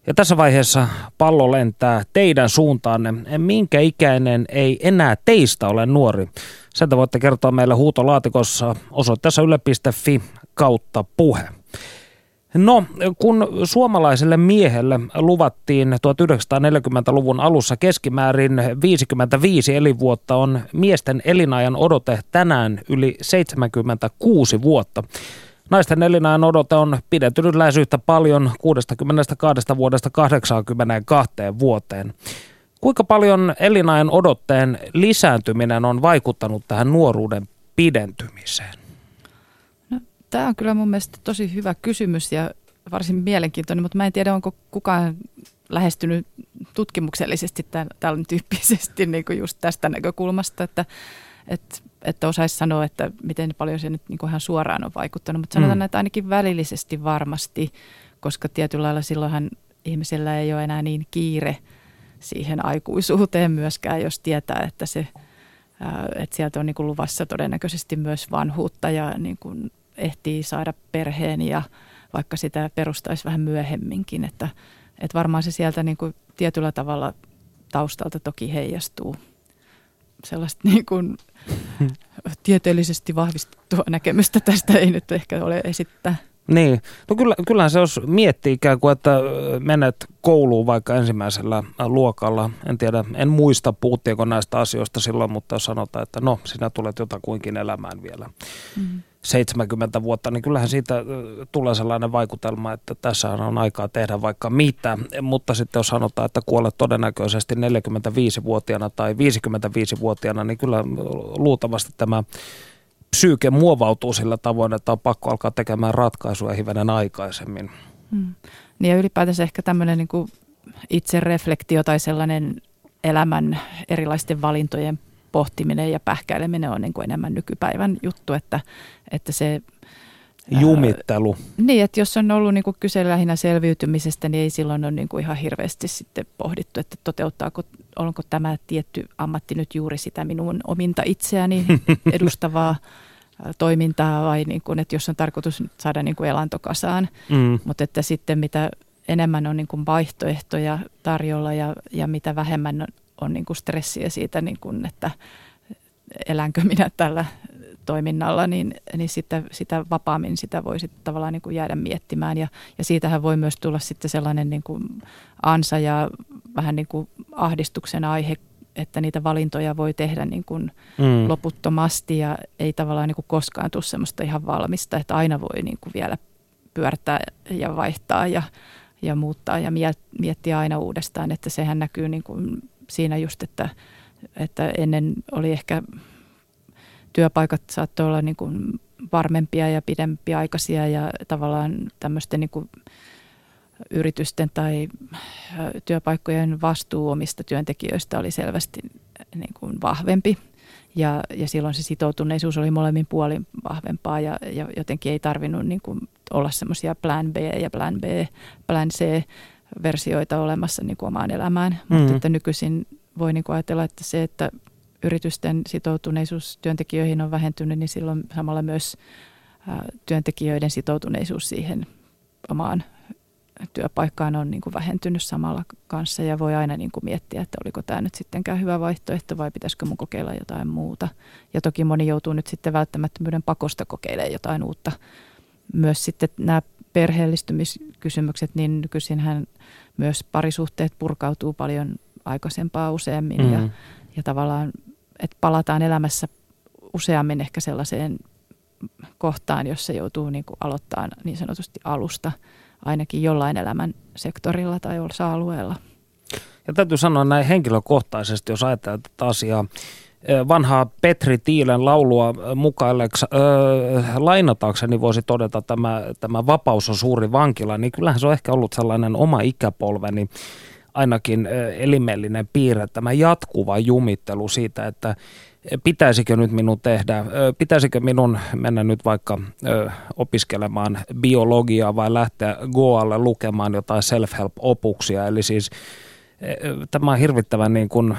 Ja tässä vaiheessa pallo lentää teidän suuntaanne. Minkä ikäinen ei enää teistä ole nuori? Sen te voitte kertoa meille huutolaatikossa osoitteessa yle.fi/puhe. No, kun suomalaiselle miehelle luvattiin 1940-luvun alussa keskimäärin 55 elinvuotta, on miesten elinajan odote tänään yli 76 vuotta. Naisten elinajan odote on pidentynyt lähes yhtä paljon 62 vuodesta 82 vuoteen. Kuinka paljon elinajan odotteen lisääntyminen on vaikuttanut tähän nuoruuden pidentymiseen? No, tämä on kyllä mun mielestä tosi hyvä kysymys ja varsin mielenkiintoinen, mutta mä en tiedä, onko kukaan lähestynyt tutkimuksellisesti tämän tyyppisesti niin kuin just tästä näkökulmasta, että osaisi sanoa, että miten paljon se nyt niin kuin ihan suoraan on vaikuttanut, mutta sanotaan, että ainakin välillisesti varmasti, koska tietyllä lailla silloinhan ihmisellä ei ole enää niin kiire siihen aikuisuuteen myöskään, jos tietää, että sieltä on niin kuin luvassa todennäköisesti myös vanhuutta ja niin kuin ehtii saada perheen ja vaikka sitä perustaisi vähän myöhemminkin, että varmaan se sieltä niin kuin tietyllä tavalla taustalta toki heijastuu. Sellaista niin kuin tieteellisesti vahvistettua näkemystä tästä ei nyt ehkä ole esittää. Niin, no kyllähän se jos miettii ikään kuin, että menet kouluun vaikka ensimmäisellä luokalla, en tiedä, en muista puhuttiinko näistä asioista silloin, mutta jos sanotaan, että no sinä tulet jotakuinkin elämään vielä 70 vuotta, niin kyllähän siitä tulee sellainen vaikutelma, että tässä on aikaa tehdä vaikka mitä, mutta sitten jos sanotaan, että kuolet todennäköisesti 45-vuotiaana tai 55-vuotiaana, niin kyllä luultavasti tämä psyyke muovautuu sillä tavoin, että on pakko alkaa tekemään ratkaisuja hivenen aikaisemmin. Niin ja ylipäätänsä ehkä tämmöinen niin kuin itsereflektio tai sellainen elämän erilaisten valintojen pohtiminen ja pähkäileminen on niin kuin enemmän nykypäivän juttu, että se jumittelu. Niin, että jos on ollut niin kuin kyse lähinnä selviytymisestä, niin ei silloin ole niin kuin ihan hirveästi sitten pohdittu, että toteuttaako, onko tämä tietty ammatti nyt juuri sitä minun ominta itseäni edustavaa toimintaa vai niin kuin, että jos on tarkoitus saada niin kuin elantokasaan, mutta että sitten mitä enemmän on niin kuin vaihtoehtoja tarjolla ja mitä vähemmän on niin kuin stressiä siitä, niin kuin, että elänkö minä tällä toiminnalla, niin sitä vapaammin sitä voi sitten tavallaan niin kuin jäädä miettimään. Ja siitähän voi myös tulla sitten sellainen niin kuin ansa ja vähän niin kuin ahdistuksen aihe, että niitä valintoja voi tehdä niin kuin loputtomasti ja ei tavallaan niin kuin koskaan tule semmoista ihan valmista, että aina voi niin kuin vielä pyörtää ja vaihtaa ja muuttaa ja miettiä aina uudestaan, että sehän näkyy niin kuin siinä just, että ennen oli ehkä työpaikat saattoi olla niin kuin varmempia ja pidempiaikaisia ja tavallaan tämmöisten niin kuin yritysten tai työpaikkojen vastuu omista työntekijöistä oli selvästi niin kuin vahvempi. Ja silloin se sitoutuneisuus oli molemmin puolin vahvempaa ja jotenkin ei tarvinnut niin kuin olla semmoisia plan B ja plan C versioita olemassa niin kuin omaan elämään. Mutta että nykyisin voi niin kuin ajatella, että se, että yritysten sitoutuneisuus työntekijöihin on vähentynyt, niin silloin samalla myös työntekijöiden sitoutuneisuus siihen omaan työpaikkaan on niin kuin vähentynyt samalla kanssa ja voi aina niin kuin miettiä, että oliko tämä nyt sittenkään hyvä vaihtoehto vai pitäisikö mun kokeilla jotain muuta. Ja toki moni joutuu nyt sitten välttämättömyyden pakosta kokeilemaan jotain uutta. Myös sitten nämä perheellistymiskysymykset, niin nykyisinhän myös parisuhteet purkautuu paljon aikaisempaa useammin ja tavallaan, että palataan elämässä useammin ehkä sellaiseen kohtaan, jossa joutuu niin kuin aloittamaan niin sanotusti alusta ainakin jollain elämän sektorilla tai osa-alueella. Ja täytyy sanoa näin henkilökohtaisesti, jos ajatellaan tätä asiaa. Vanhaa Petri Tiilen laulua mukailleksi lainataakseni voisi todeta, että tämä vapaus on suuri vankila, niin kyllähän se on ehkä ollut sellainen oma ikäpolveni ainakin elimellinen piirre, tämä jatkuva jumittelu siitä, että pitäisikö nyt minun tehdä, pitäisikö minun mennä nyt vaikka opiskelemaan biologiaa vai lähteä Goalle lukemaan jotain self-help-opuksia. Eli siis tämä on hirvittävän niin kuin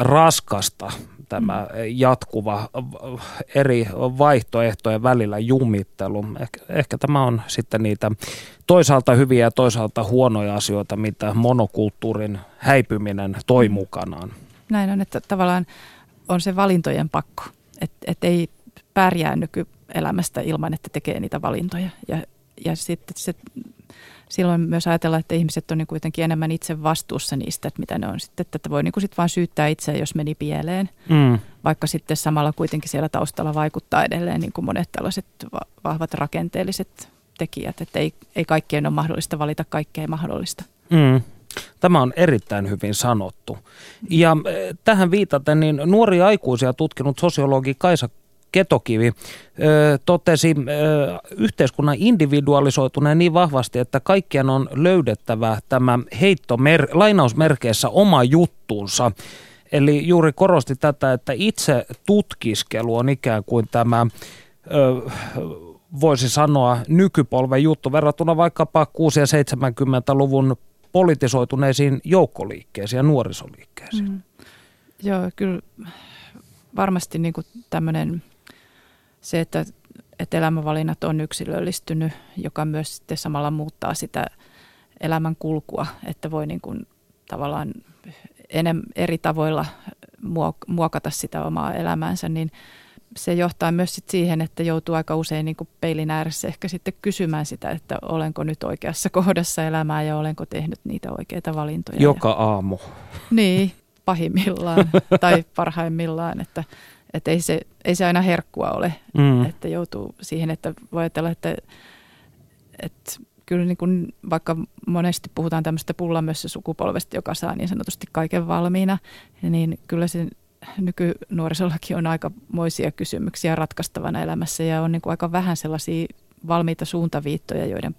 raskasta tämä jatkuva eri vaihtoehtojen välillä jumittelu. Ehkä tämä on sitten niitä toisaalta hyviä ja toisaalta huonoja asioita, mitä monokulttuurin häipyminen toi mukanaan. Näin on, että tavallaan on se valintojen pakko, että ei pärjää nykyelämästä ilman, että tekee niitä valintoja. Ja sitten se, silloin myös ajatellaan, että ihmiset on niin kuitenkin enemmän itse vastuussa niistä, että mitä ne on sitten, että voi niin kuin sit vaan syyttää itseä, jos meni pieleen, vaikka sitten samalla kuitenkin siellä taustalla vaikuttaa edelleen niin kuin monet tällaiset vahvat rakenteelliset tekijät, että ei kaikkien ole mahdollista valita kaikkea mahdollista. Tämä on erittäin hyvin sanottu. Ja tähän viitaten niin nuoria aikuisia tutkinut sosiologi Kaisa Ketokivi totesi yhteiskunnan individualisoituneen niin vahvasti, että kaikkien on löydettävä tämä heitto lainausmerkeissä oma juttuunsa. Eli juuri korosti tätä, että itse tutkiskelu on ikään kuin tämä voisi sanoa nykypolven juttu verrattuna vaikkapa 60- ja 70-luvun politisoituneisiin joukkoliikkeisiin ja nuorisoliikkeisiin. Joo, kyllä varmasti niin kuin tämmöinen se, että elämänvalinnat on yksilöllistynyt, joka myös sitten samalla muuttaa sitä elämän kulkua, että voi niin kuin tavallaan eri tavoilla muokata sitä omaa elämäänsä, niin se johtaa myös sit siihen, että joutuu aika usein niin kuin peilin ääressä ehkä sitten kysymään sitä, että olenko nyt oikeassa kohdassa elämää ja olenko tehnyt niitä oikeita valintoja. Joka aamu. Niin, pahimmillaan tai parhaimmillaan, että ei se aina herkkua ole, että joutuu siihen, että voi ajatella, että kyllä niin kuin vaikka monesti puhutaan tämmöistä pullamössä sukupolvesta, joka saa niin sanotusti kaiken valmiina, niin kyllä se nykynuorisollakin on aikamoisia kysymyksiä ratkaistavana elämässä ja on niin kuin aika vähän sellaisia valmiita suuntaviittoja, joiden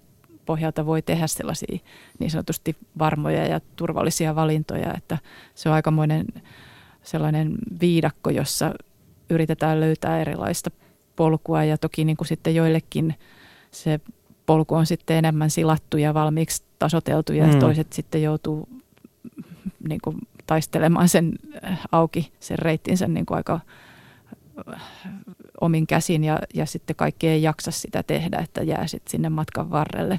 pohjalta voi tehdä sellaisia niin sanotusti varmoja ja turvallisia valintoja, että se on aikamoinen sellainen viidakko, jossa yritetään löytää erilaista polkua ja toki niin kuin sitten joillekin se polku on sitten enemmän silattu ja valmiiksi tasoteltu ja toiset sitten joutuu niin kuin taistelemaan sen auki, sen reittinsä niin kuin aika omin käsin ja sitten kaikki ei jaksa sitä tehdä, että jää sitten sinne matkan varrelle.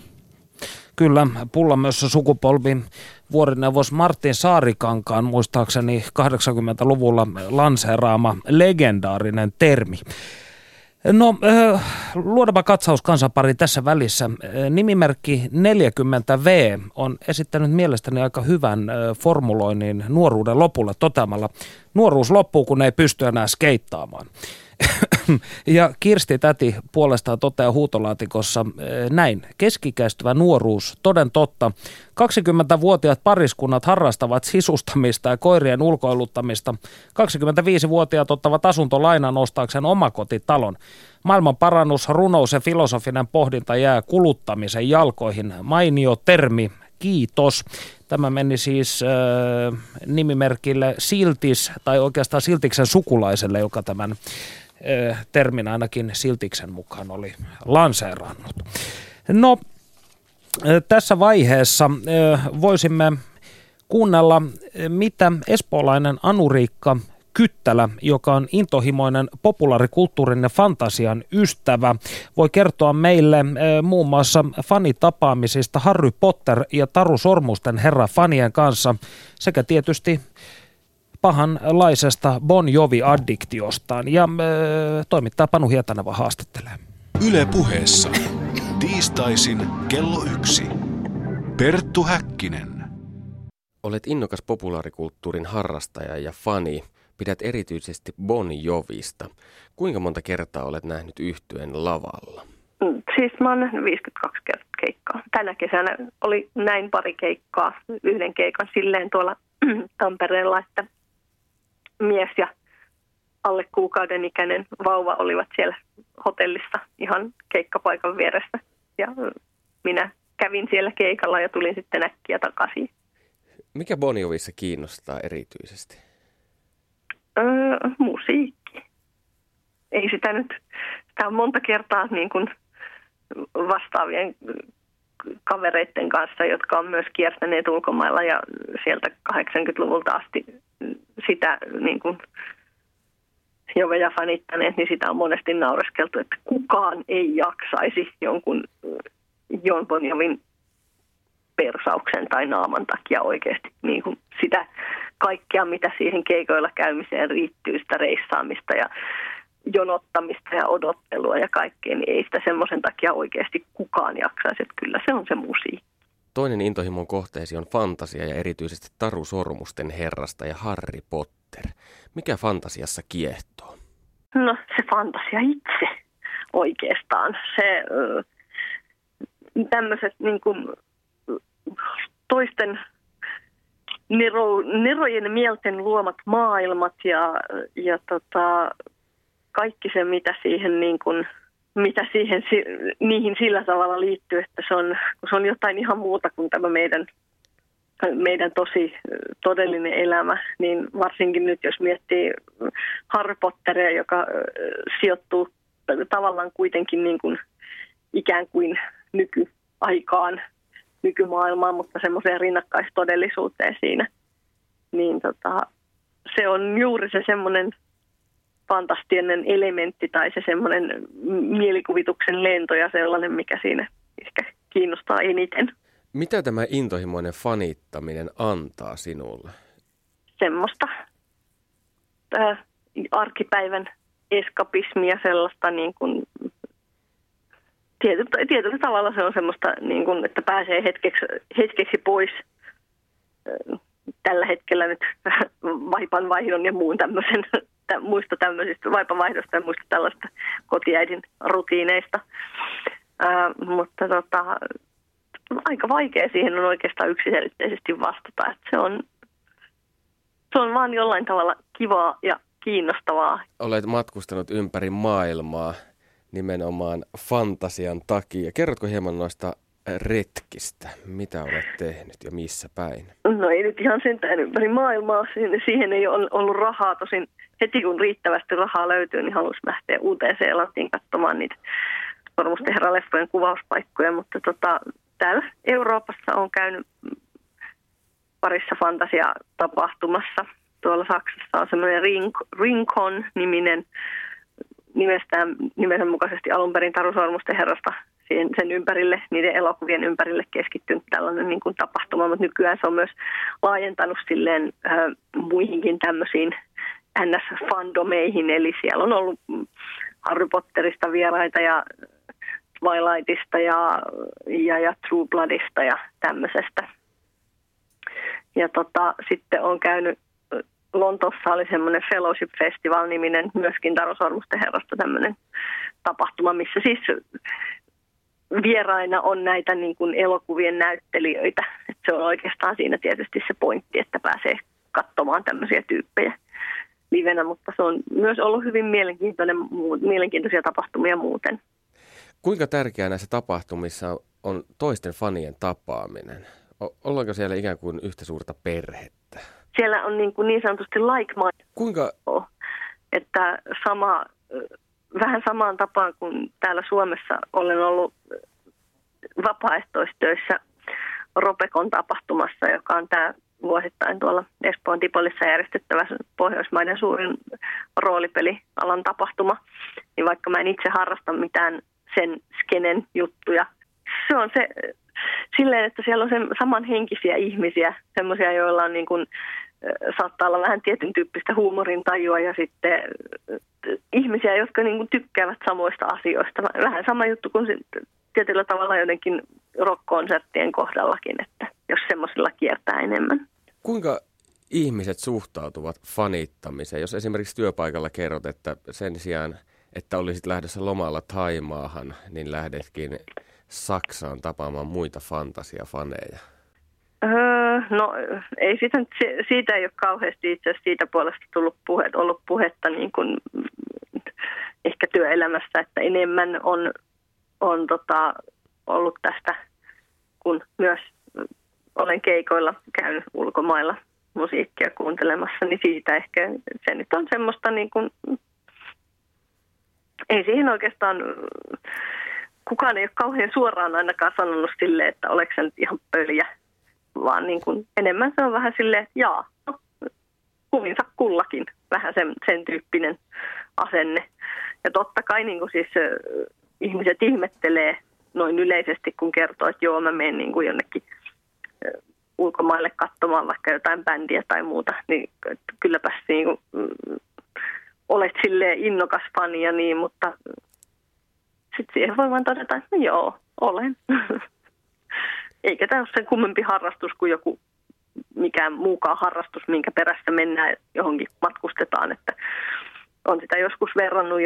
Kyllä, pullamössä sukupolvin vuorineuvos Martin Saarikankaan muistaakseni 80-luvulla lanseeraama legendaarinen termi. No, luodapa katsaus kansanpari tässä välissä. Nimimerkki 40V on esittänyt mielestäni aika hyvän formuloinnin nuoruuden lopulla toteamalla. Nuoruus loppuu, kun ei pysty enää skeittaamaan. Ja Kirsti Täti puolestaan toteaa huutolaatikossa näin. Keskikäistyvä nuoruus, toden totta. 20-vuotiaat pariskunnat harrastavat sisustamista ja koirien ulkoiluttamista. 25-vuotiaat ottavat asuntolainan ostaakseen omakotitalon. Maailman parannus, runous ja filosofinen pohdinta jää kuluttamisen jalkoihin. Mainio termi, kiitos. Tämä meni siis nimimerkille Siltis, tai oikeastaan Siltiksen sukulaiselle, joka tämän termin ainakin Siltiksen mukaan oli lanseerannut. No, tässä vaiheessa voisimme kuunnella, mitä espoolainen Anuriikka Kyttälä, joka on intohimoinen populaarikulttuurin ja fantasian ystävä, voi kertoa meille muun muassa fanitapaamisista Harry Potter ja Taru Sormusten herra fanien kanssa sekä tietysti pahanlaisesta Bon Jovi-addiktiostaan. Ja toimittaa Panu Hietaneva haastattelee. Yle Puheessa tiistaisin kello 1. Perttu Häkkinen. Olet innokas populaarikulttuurin harrastaja ja fani. Pidät erityisesti Bon Jovista. Kuinka monta kertaa olet nähnyt yhtyeen lavalla? Siis mä oon nähnyt 52 keikkaa. Tänä kesänä oli näin pari keikkaa, yhden keikan silleen tuolla Tampereella, että mies ja alle kuukauden ikäinen vauva olivat siellä hotellissa ihan keikkapaikan vieressä. Ja minä kävin siellä keikalla ja tulin sitten äkkiä takaisin. Mikä Bon Jovissa kiinnostaa erityisesti? Musiikki. Ei sitä nyt, sitä on monta kertaa niin kuin vastaavien kavereiden kanssa, jotka on myös kiertäneet ulkomailla ja sieltä 80-luvulta asti sitä niin kuin joveja fanittaneet, niin sitä on monesti naureskeltu, että kukaan ei jaksaisi jonkun Jon Bon Jovin persauksen tai naaman takia oikeasti niin kuin sitä kaikkea, mitä siihen keikoilla käymiseen riittyy, sitä reissaamista ja jonottamista ja odottelua ja kaikkea, niin ei sitä semmoisen takia oikeasti kukaan jaksaisi, että kyllä se on se musiikki. Toinen intohimon kohteesi on fantasia ja erityisesti Taru Sormusten herrasta ja Harry Potter. Mikä fantasiassa kiehtoo? No se fantasia itse oikeastaan. Se tämmöiset niin kuin toisten nerojen mielten luomat maailmat ja kaikki se, mitä siihen, niin kuin, mitä siihen niihin sillä tavalla liittyy, että se on jotain ihan muuta kuin tämä meidän tosi todellinen elämä, niin varsinkin nyt jos miettii Harry Potteria, joka sijoittuu tavallaan kuitenkin niin kuin ikään kuin nykyaikaan, nykymaailmaan, mutta semmoiseen rinnakkaistodellisuuteen siinä, niin se on juuri se semmoinen fantastinen elementti tai se semmoinen mielikuvituksen lento ja sellainen, mikä siinä ehkä kiinnostaa eniten. Mitä tämä intohimoinen fanittaminen antaa sinulle? Semmoista arkipäivän eskapismia sellaista niin kuin tietyllä tavalla se on semmoista niin kuin, että pääsee hetkeksi pois tällä hetkellä nyt vaipanvaihdon ja muun tämmöisen muista tämmöisistä vaipanvaihdosta ja muista tällaista kotiäidin rutiineista. Mutta aika vaikea siihen on oikeastaan yksiselitteisesti vastata. Että se on vaan jollain tavalla kivaa ja kiinnostavaa. Olet matkustanut ympäri maailmaa nimenomaan fantasian takia. Kerrotko hieman noista retkistä? Mitä olet tehnyt ja missä päin? No ei nyt ihan sentään ympäri maailmaa. Siihen ei ole ollut rahaa. Tosin heti kun riittävästi rahaa löytyy, niin halusi lähteä Uuteen-Seelantiin katsomaan niitä Sormustenherra-leffojen kuvauspaikkoja. Mutta täällä Euroopassa on käynyt parissa fantasiatapahtumassa. Tuolla Saksassa on semmoinen Ringcon-niminen, nimensä mukaisesti alun perin Taru Sormusten herrasta sen ympärille, niiden elokuvien ympärille keskittynyt tällainen niin kuin tapahtuma, mutta nykyään se on myös laajentanut silleen muihinkin tämmöisiin NS-fandomeihin, eli siellä on ollut Harry Potterista vieraita ja Twilightista ja True Bloodista ja tämmöisestä. Ja sitten on käynyt Lontoossa oli semmoinen Fellowship Festival-niminen, myöskin Taru Sormusten herrasta tämmöinen tapahtuma, missä siis vieraina on näitä niin kuin elokuvien näyttelijöitä. Et se on oikeastaan siinä tietysti se pointti, että pääsee katsomaan tämmöisiä tyyppejä livenä, mutta se on myös ollut hyvin mielenkiintoisia tapahtumia muuten. Kuinka tärkeää näissä tapahtumissa on toisten fanien tapaaminen? Ollaanko siellä ikään kuin yhtä suurta perhettä? Siellä on niin sanotusti like-minded. Kuinka? Että vähän samaan tapaan kuin täällä Suomessa olen ollut vapaaehtoistöissä Ropecon tapahtumassa, joka on tämä vuosittain tuolla Espoon Tipolissa järjestettävä Pohjoismaiden suurin roolipelialan tapahtuma. Niin vaikka mä en itse harrasta mitään sen skenen juttuja, se on se silleen, että siellä on samanhenkisiä ihmisiä, semmoisia, joilla on niin kuin, saattaa olla vähän tietyn tyyppistä huumorintajua ja sitten ihmisiä, jotka niin kuin tykkäävät samoista asioista. Vähän sama juttu kuin tietyllä tavalla jotenkin rock-konserttien kohdallakin, että jos semmoisilla kiertää enemmän. Kuinka ihmiset suhtautuvat fanittamiseen? Jos esimerkiksi työpaikalla kerrot, että sen sijaan, että olisit lähdössä lomalla Taimaahan, niin lähdetkin Saksaan tapaamaan muita fantasiafaneja? No ei siitä ei ole kauheasti itse asiassa siitä puolesta tullut ollut puhetta niin kuin, ehkä työelämässä, että enemmän on ollut tästä, kun myös olen keikoilla käynyt ulkomailla musiikkia kuuntelemassa, niin siitä ehkä se nyt on semmoista niin kuin, ei siihen oikeastaan kukaan ei ole kauhean suoraan ainakaan sanonut silleen, että oletko sä nyt ihan pöljä, vaan niin kuin enemmän se on vähän silleen, että jaa, no, kuvinsa kullakin, vähän sen tyyppinen asenne. Ja totta kai niin kuin siis ihmiset ihmettelee noin yleisesti, kun kertoo, että joo, mä menen niin kuin jonnekin ulkomaille katsomaan vaikka jotain bändiä tai muuta, niin kylläpä niin kuin, olet silleen innokas fani ja niin, mutta sitten siihen voi vaan todeta, että no joo, olen. Eikä tämä ole sen kummempi harrastus kuin joku mikään muukaan harrastus, minkä perässä mennään johonkin matkustetaan. Että on sitä joskus verrannut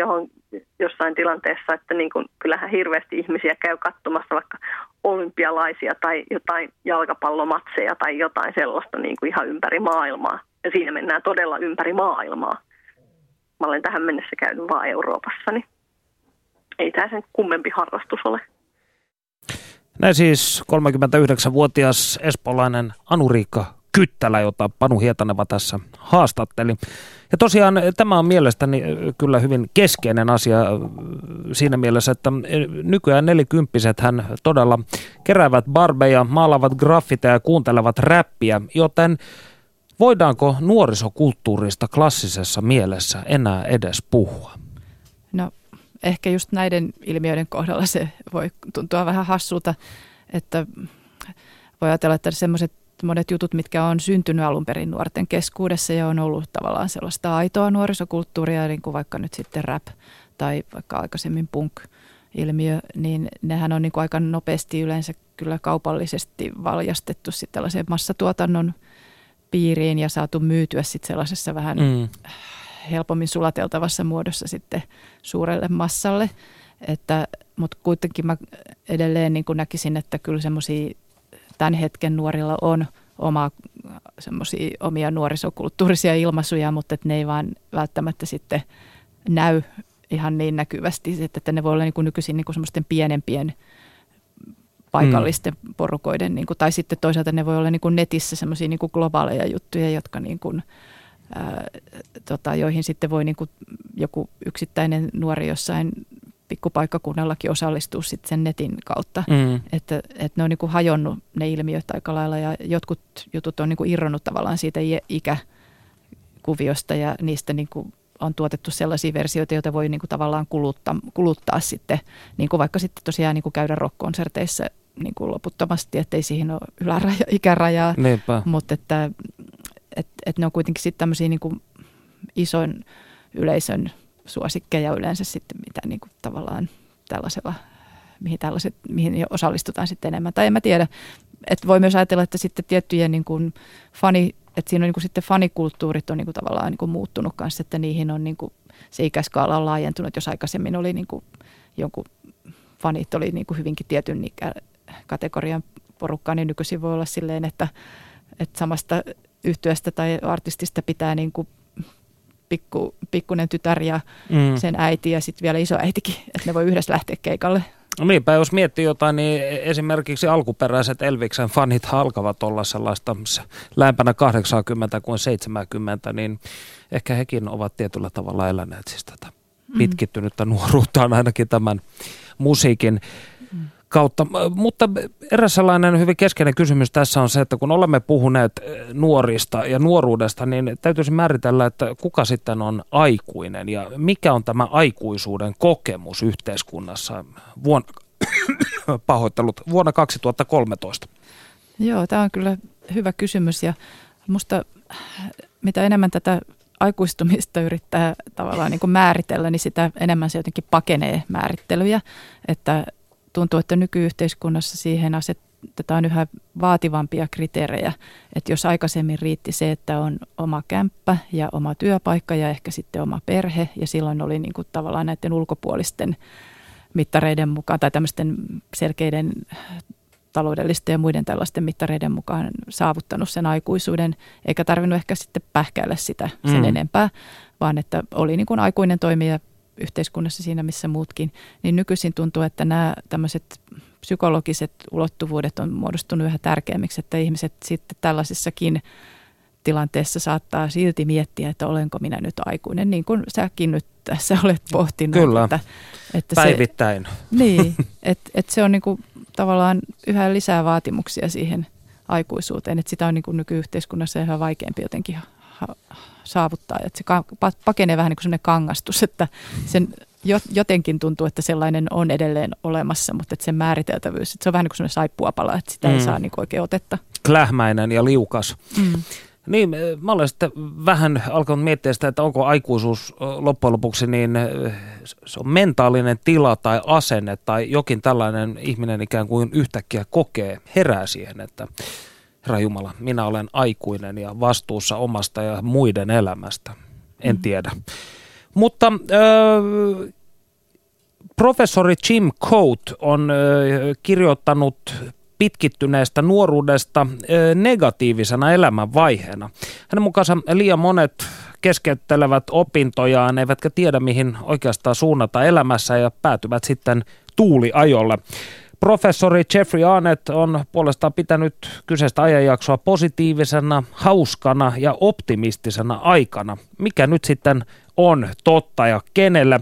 jossain tilanteessa, että niin kun, kyllähän hirveästi ihmisiä käy katsomassa vaikka olympialaisia tai jotain jalkapallomatseja tai jotain sellaista niin kuin ihan ympäri maailmaa. Ja siinä mennään todella ympäri maailmaa. Mä olen tähän mennessä käynyt vaan Euroopassa, niin ei tämä sen kummempi harrastus ole. Näin siis 39-vuotias espoolainen Anuriikka Kyttälä, jota Panu Hietaneva tässä haastatteli. Ja tosiaan tämä on mielestäni kyllä hyvin keskeinen asia siinä mielessä, että nykyään nelikymppisethän todella keräävät barbeja, maalaavat graffiteja ja kuuntelevat räppiä, joten voidaanko nuorisokulttuurista klassisessa mielessä enää edes puhua? No. Ehkä just näiden ilmiöiden kohdalla se voi tuntua vähän hassulta, että voi ajatella, että sellaiset monet jutut, mitkä on syntynyt alun perin nuorten keskuudessa ja on ollut tavallaan sellaista aitoa nuorisokulttuuria, niin kuin vaikka nyt sitten rap tai vaikka aikaisemmin punk-ilmiö, niin nehän on niin kuin aika nopeasti yleensä kyllä kaupallisesti valjastettu sitten tällaiseen massatuotannon piiriin ja saatu myytyä sitten sellaisessa vähän helpommin sulateltavassa muodossa sitten suurelle massalle. Mutta kuitenkin mä edelleen niin kuin näkisin, että kyllä semmoisia tämän hetken nuorilla on omia nuorisokulttuurisia ilmaisuja, mutta ne ei vaan välttämättä sitten näy ihan niin näkyvästi, että ne voi olla niin kuin nykyisin niin kuin semmoisten pienempien paikallisten porukoiden, niin kuin, tai sitten toisaalta ne voi olla niin kuin netissä semmoisia niin kuin globaaleja juttuja, jotka niin kuin, joihin sitten voi niin kuin joku yksittäinen nuori jossain pikkupaikkakunnallakin osallistuu sitten sen netin kautta, että ne on niin kuin hajonnut ne ilmiöt aika lailla ja jotkut jutut on niin kuin irronnut tavallaan siitä ikäkuviosta ja niistä niin kuin on tuotettu sellaisia versioita, joita voi niin kuin tavallaan kuluttaa sitten, niin kuin vaikka sitten tosiaan niin kuin käydä rock-konserteissa niin kuin loputtomasti, ettei siihen ole ikärajaa, mutta että ne on kuitenkin sitten tämmöisiä niin kuin ison yleisön suosikkeja yleensä sitten, mitä niin kuin tavallaan mihin osallistutaan sitten enemmän. Tai en mä tiedä, että voi myös ajatella, että sitten tiettyjen niin kuin että siinä on niin kuin sitten fanikulttuurit on niin kuin tavallaan niin kuin muuttunut kanssa, että niihin on niin kuin se ikäskaala on laajentunut, jos aikaisemmin oli niin kuin jonkun fanit oli niin kuin hyvinkin tietyn kategorian porukkaa, niin nykyisin voi olla silleen, että samasta yhtyeestä tai artistista pitää niin kuin pikkunen tytär ja sen äiti ja sitten vielä isoäitikin, että ne voi yhdessä lähteä keikalle. No niinpä, jos miettii jotain, niin esimerkiksi alkuperäiset Elviksen fanit alkavat olla sellaista lähempänä 80 kuin 70, niin ehkä hekin ovat tietyllä tavalla eläneet siis tätä pitkittynyttä nuoruuttaan ainakin tämän musiikin kautta. Mutta eräs sellainen hyvin keskeinen kysymys tässä on se, että kun olemme puhuneet nuorista ja nuoruudesta, niin täytyisi määritellä, että kuka sitten on aikuinen ja mikä on tämä aikuisuuden kokemus yhteiskunnassa vuonna 2013? Joo, tämä on kyllä hyvä kysymys ja musta mitä enemmän tätä aikuistumista yrittää tavallaan niin kuin määritellä, niin sitä enemmän se jotenkin pakenee määrittelyjä, että tuntuu, että nykyyhteiskunnassa siihen asetetaan yhä vaativampia kriteerejä, että jos aikaisemmin riitti se, että on oma kämppä ja oma työpaikka ja ehkä sitten oma perhe ja silloin oli niin kuin tavallaan näiden ulkopuolisten mittareiden mukaan tai tämmöisten selkeiden taloudellisten ja muiden tällaisten mittareiden mukaan saavuttanut sen aikuisuuden, eikä tarvinnut ehkä sitten pähkäillä sitä sen enempää, vaan että oli niin kuin aikuinen toimija yhteiskunnassa siinä, missä muutkin, niin nykyisin tuntuu, että nämä tämmöiset psykologiset ulottuvuudet on muodostunut yhä tärkeämmiksi, että ihmiset sitten tällaisessakin tilanteessa saattaa silti miettiä, että olenko minä nyt aikuinen, niin kuin säkin nyt tässä olet pohtinut. Kyllä, että päivittäin. Niin, että se on niin kuin tavallaan yhä lisää vaatimuksia siihen aikuisuuteen, että sitä on niin kuin nykyyhteiskunnassa yhä vaikeampi jotenkin saavuttaa. Että se pakenee vähän niin kuin sellainen kangastus, että sen jotenkin tuntuu, että sellainen on edelleen olemassa, mutta että sen määriteltävyys, että se on vähän niin kuin sellainen saippuapala, että sitä ei saa niin kuin oikein otetta. Klähmäinen ja liukas. Niin, mä olen sitten vähän alkanut miettiä sitä, että onko aikuisuus loppujen lopuksi niin se on mentaalinen tila tai asenne tai jokin tällainen ihminen ikään kuin yhtäkkiä kokee, herää siihen, että Herra Jumala, minä olen aikuinen ja vastuussa omasta ja muiden elämästä. En tiedä. Mutta professori Jim Côté on kirjoittanut pitkittyneestä nuoruudesta negatiivisena elämänvaiheena. Hänen mukaansa liian monet keskeyttelevät opintojaan, eivätkä tiedä mihin oikeastaan suunnata elämässä ja päätyvät sitten tuuliajolle. Professori Jeffrey Arnett on puolestaan pitänyt kyseistä ajanjaksoa positiivisena, hauskana ja optimistisena aikana. Mikä nyt sitten on totta ja kenellä?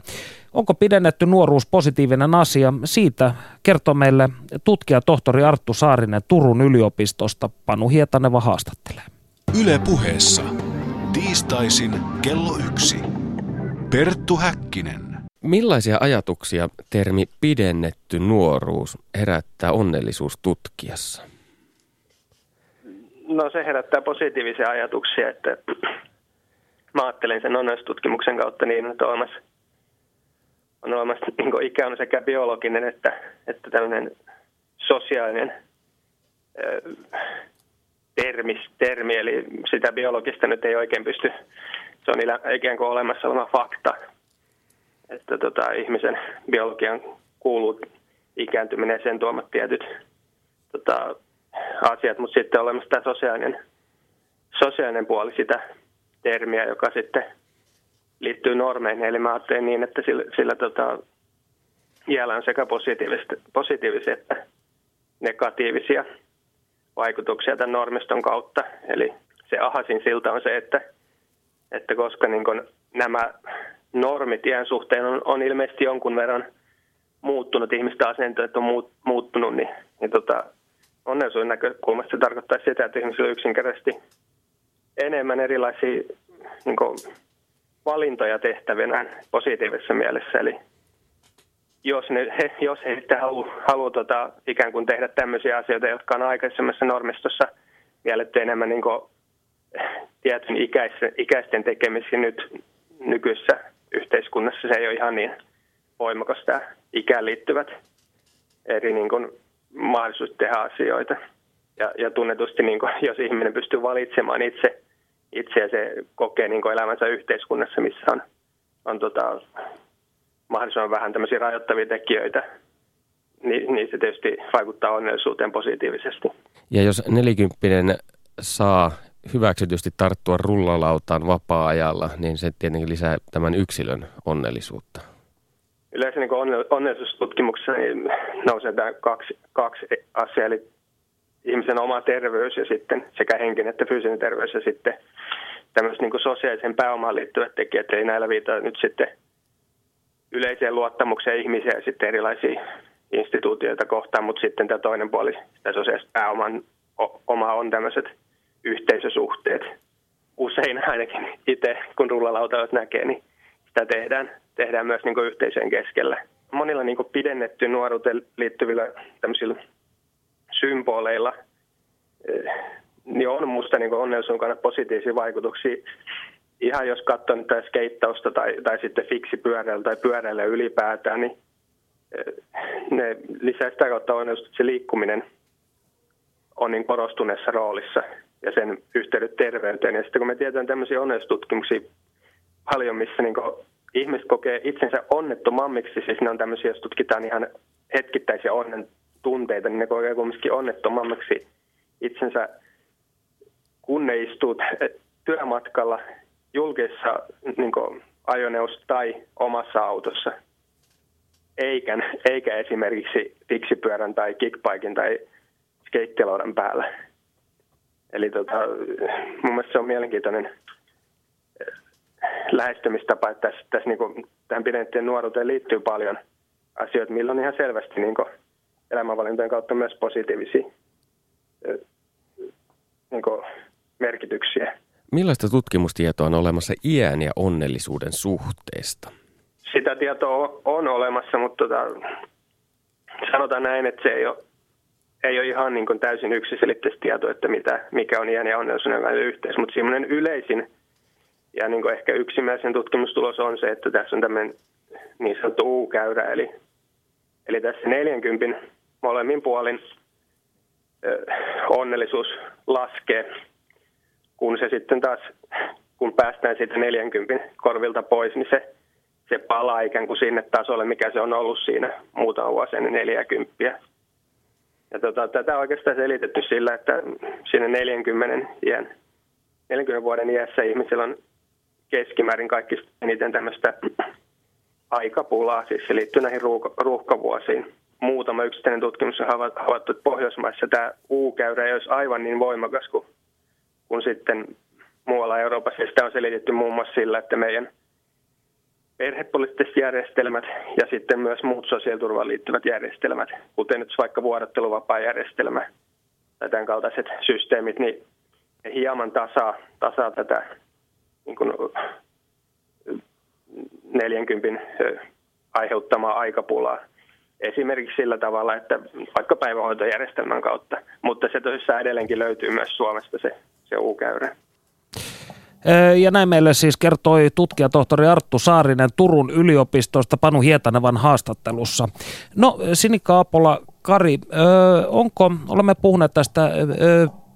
Onko pidennetty nuoruus positiivinen asia? Siitä kertoo meille tutkija tohtori Arttu Saarinen Turun yliopistosta. Panu Hietaneva haastattelee. Yle Puheessa. Tiistaisin kello 1. Perttu Häkkinen. Millaisia ajatuksia termi pidennetty nuoruus herättää onnellisuustutkijassa? No se herättää positiivisia ajatuksia, että mä ajattelin sen onnestutkimuksen kautta niin, että on olemassa niin ikä on sekä biologinen että tämmöinen sosiaalinen termi, eli sitä biologista nyt ei oikein pysty, se on ikään kuin olemassa oleva fakta, että ihmisen biologian kuuluu ikääntyminen ja sen tuomat tietyt asiat, mutta sitten on olemassa tämä sosiaalinen puoli sitä termiä, joka sitten liittyy normeihin, eli mä ajattelin niin, että sillä iällä on sekä positiivisia että negatiivisia vaikutuksia tämän normiston kautta. Eli se ahasin silta on se, että koska niin kun nämä normit iän suhteen on ilmeisesti jonkun verran muuttunut, ihmisten asenteet on muuttunut, niin onnellisuuden näkökulmasta se tarkoittaa sitä, että ihmisillä on yksinkertaisesti enemmän erilaisia niin kun valintoja tehtävänään positiivisessa mielessä. Eli jos he haluaa ikään kuin tehdä tämmöisiä asioita, jotka on aikaisemmassa normistossa mielletty enemmän niin kuin tietyn ikäisten tekemisiä nyt nykyisessä yhteiskunnassa, se ei ole ihan niin voimakas tämä ikään liittyvät eri niin kuin mahdollisuudet tehdä asioita. Ja tunnetusti, niin kuin, jos ihminen pystyy valitsemaan itse ja se kokee niin kuin elämänsä yhteiskunnassa, missä on mahdollisimman vähän tämmöisiä rajoittavia tekijöitä, niin se tietysti vaikuttaa onnellisuuteen positiivisesti. Ja jos 40 saa hyväksytysti tarttua rullalautaan vapaa-ajalla, niin se tietenkin lisää tämän yksilön onnellisuutta. Yleensä niin onnellisuustutkimuksessa niin nousee tämä kaksi asiaa, eli ihmisen oma terveys ja sitten sekä henkinen että fyysinen terveys ja sitten tämmöiset niin sosiaalisen pääomaan liittyvät tekijät, eli näillä viittaa nyt sitten yleiseen luottamukseen ihmisiä ja sitten erilaisia instituutioita kohtaan, mutta sitten tämä toinen puoli, tämä sosiaalista pääomaa on tämmöiset yhteisösuhteet. Usein ainakin itse, kun rullalautaa näkee, niin sitä tehdään myös niin kuin yhteisön keskellä. Monilla niin kuin pidennetty nuoruuteen liittyvillä tämmöisillä symboleilla niin on musta niin kuin onnellisuuden kannalta positiivisia vaikutuksia. Ihan jos katsoo nyt skeittausta tai sitten fiksipyöräilyä tai pyöräilyä ylipäätään, niin ne lisää sitä kautta onnellisuutta, että se liikkuminen on niin korostuneessa roolissa ja sen yhteydet terveyteen. Ja sitten kun me tiedetään tämmöisiä onnellisuustutkimuksia paljon, missä niin ihmiset kokee itsensä onnettomammiksi, siis ne on tämmöisiä, jos tutkitaan ihan hetkittäisiä onnen tunteita, niin ne kokee kumminkin onnettomammiksi itsensä, kun ne istuut työmatkalla julkisessa niin kuin ajoneuvossa tai omassa autossa, eikä esimerkiksi fiksipyörän tai kickbiken tai skeittilaudan päällä. Eli mun mielestä se on mielenkiintoinen lähestymistapa, että tässä niin kuin, tähän pidentien nuoruuteen liittyy paljon asioita, millä on ihan selvästi niin kuin elämänvalintojen kautta myös positiivisia niin kuin merkityksiä. Millaista tutkimustietoa on olemassa iän ja onnellisuuden suhteesta? Sitä tietoa on olemassa, mutta sanotaan näin, että se ei ole ihan niin kuin täysin yksiselitteistä tietoa, että mikä on iän ja onnellisuuden välinen yhteys. Mutta semmoinen yleisin ja niin kuin ehkä yksimäisen tutkimustulos on se, että tässä on tämmöinen niin sanottu U-käyrä. Eli tässä 40 molemmin puolin onnellisuus laskee. Kun se sitten taas, kun päästään siitä 40 korvilta pois, niin se palaa ikään kuin sinne tasolle, mikä se on ollut siinä muutama vuosi ennen 40. Ja tätä on oikeastaan selitetty sillä, että siinä 40 vuoden iässä ihmisillä on keskimäärin kaikista eniten tämmöistä aikapulaa, siis se liittyy näihin ruuhkavuosiin. Muutama yksittäinen tutkimus on havaittu, että Pohjoismaissa tämä U-käyrä ei olisi aivan niin voimakas kuin kun sitten muualla Euroopassa, sitä on selitetty muun muassa sillä, että meidän perhepoliittiset järjestelmät ja sitten myös muut sosiaaliturvaan liittyvät järjestelmät, kuten nyt vaikka vuorotteluvapaajärjestelmä tai tämän kaltaiset systeemit, niin hieman tasaa tätä niin kuin 40 aiheuttamaa aikapulaa. Esimerkiksi sillä tavalla, että vaikka päivähoitojärjestelmän kautta, mutta se tosissaan edelleenkin löytyy myös Suomesta se U-käyrä. Ja näin meille siis kertoi tutkijatohtori Arttu Saarinen Turun yliopistosta Panu Hietanevan haastattelussa. No Sinikka Aapola-Kari, olemme puhuneet tästä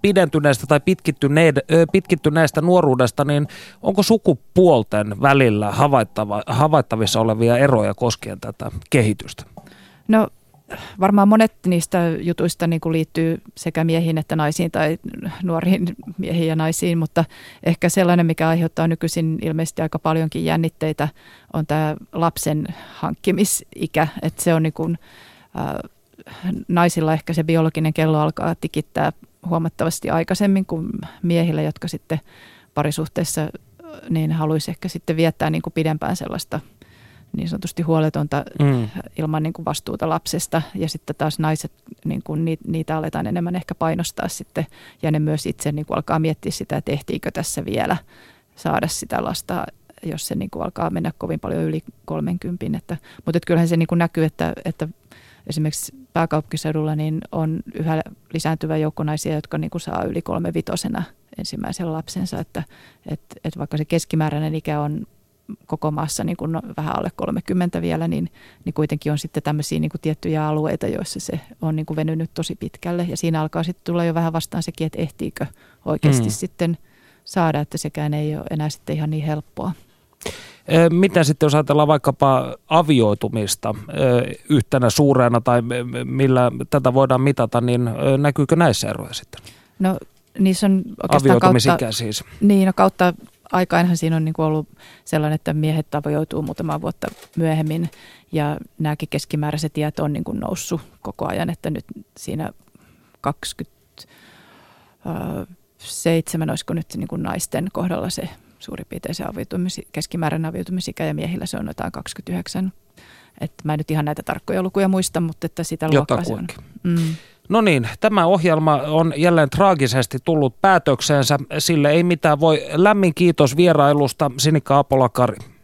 pidentyneestä tai pitkittyneestä nuoruudesta, niin onko sukupuolten välillä havaittavissa olevia eroja koskien tätä kehitystä? No varmaan monet niistä jutuista niin kuin liittyy sekä miehiin että naisiin tai nuoriin miehiin ja naisiin, mutta ehkä sellainen, mikä aiheuttaa nykyisin ilmeisesti aika paljonkin jännitteitä, on tämä lapsen hankkimisikä, että se on niin kuin, naisilla ehkä se biologinen kello alkaa tikittää huomattavasti aikaisemmin kuin miehillä, jotka sitten parisuhteessa niin haluaisi ehkä sitten viettää niin kuin pidempään sellaista niin sanotusti huoletonta ilman niin kuin vastuuta lapsesta, ja sitten taas naiset, niin kuin niitä aletaan enemmän ehkä painostaa sitten, ja ne myös itse niin kuin alkaa miettiä sitä, että ehtiikö tässä vielä saada sitä lasta, jos se niin kuin alkaa mennä kovin paljon yli 30. Mutta kyllähän se niin kuin näkyy, että esimerkiksi pääkaupunkiseudulla niin on yhä lisääntyvä joukko naisia, jotka niin kuin saa yli 35-vuotiaana ensimmäisen lapsensa, että vaikka se keskimääräinen ikä on koko maassa niin kuin vähän alle 30 vielä, niin kuitenkin on sitten tämmöisiä niin kuin tiettyjä alueita, joissa se on niin kuin venynyt tosi pitkälle. Ja siinä alkaa sitten tulla jo vähän vastaan sekin, että ehtiikö oikeasti sitten saada, että sekään ei ole enää sitten ihan niin helppoa. Mitä sitten, jos ajatellaan vaikkapa avioitumista yhtenä suurena tai millä tätä voidaan mitata, niin näkyykö näissä eroja sitten? No niissä on oikeastaan avioitumisikä siis. Niin, no kautta aikainhan siinä on niin kuin ollut sellainen, että miehet avioituu muutamaa vuotta myöhemmin, ja nämäkin keskimääräiset iät on niin kuin noussut koko ajan, että nyt siinä 27, olisiko nyt niin kuin naisten kohdalla se suurin piirtein se keskimääräinen avioitumisikä, ja miehillä se on jotain 29. Että mä en nyt ihan näitä tarkkoja lukuja muista, mutta että sitä luokkaa se on. No niin, tämä ohjelma on jälleen traagisesti tullut päätökseensä. Sille ei mitään voi. Lämmin kiitos vierailusta, Sinikka Aapola-Kari.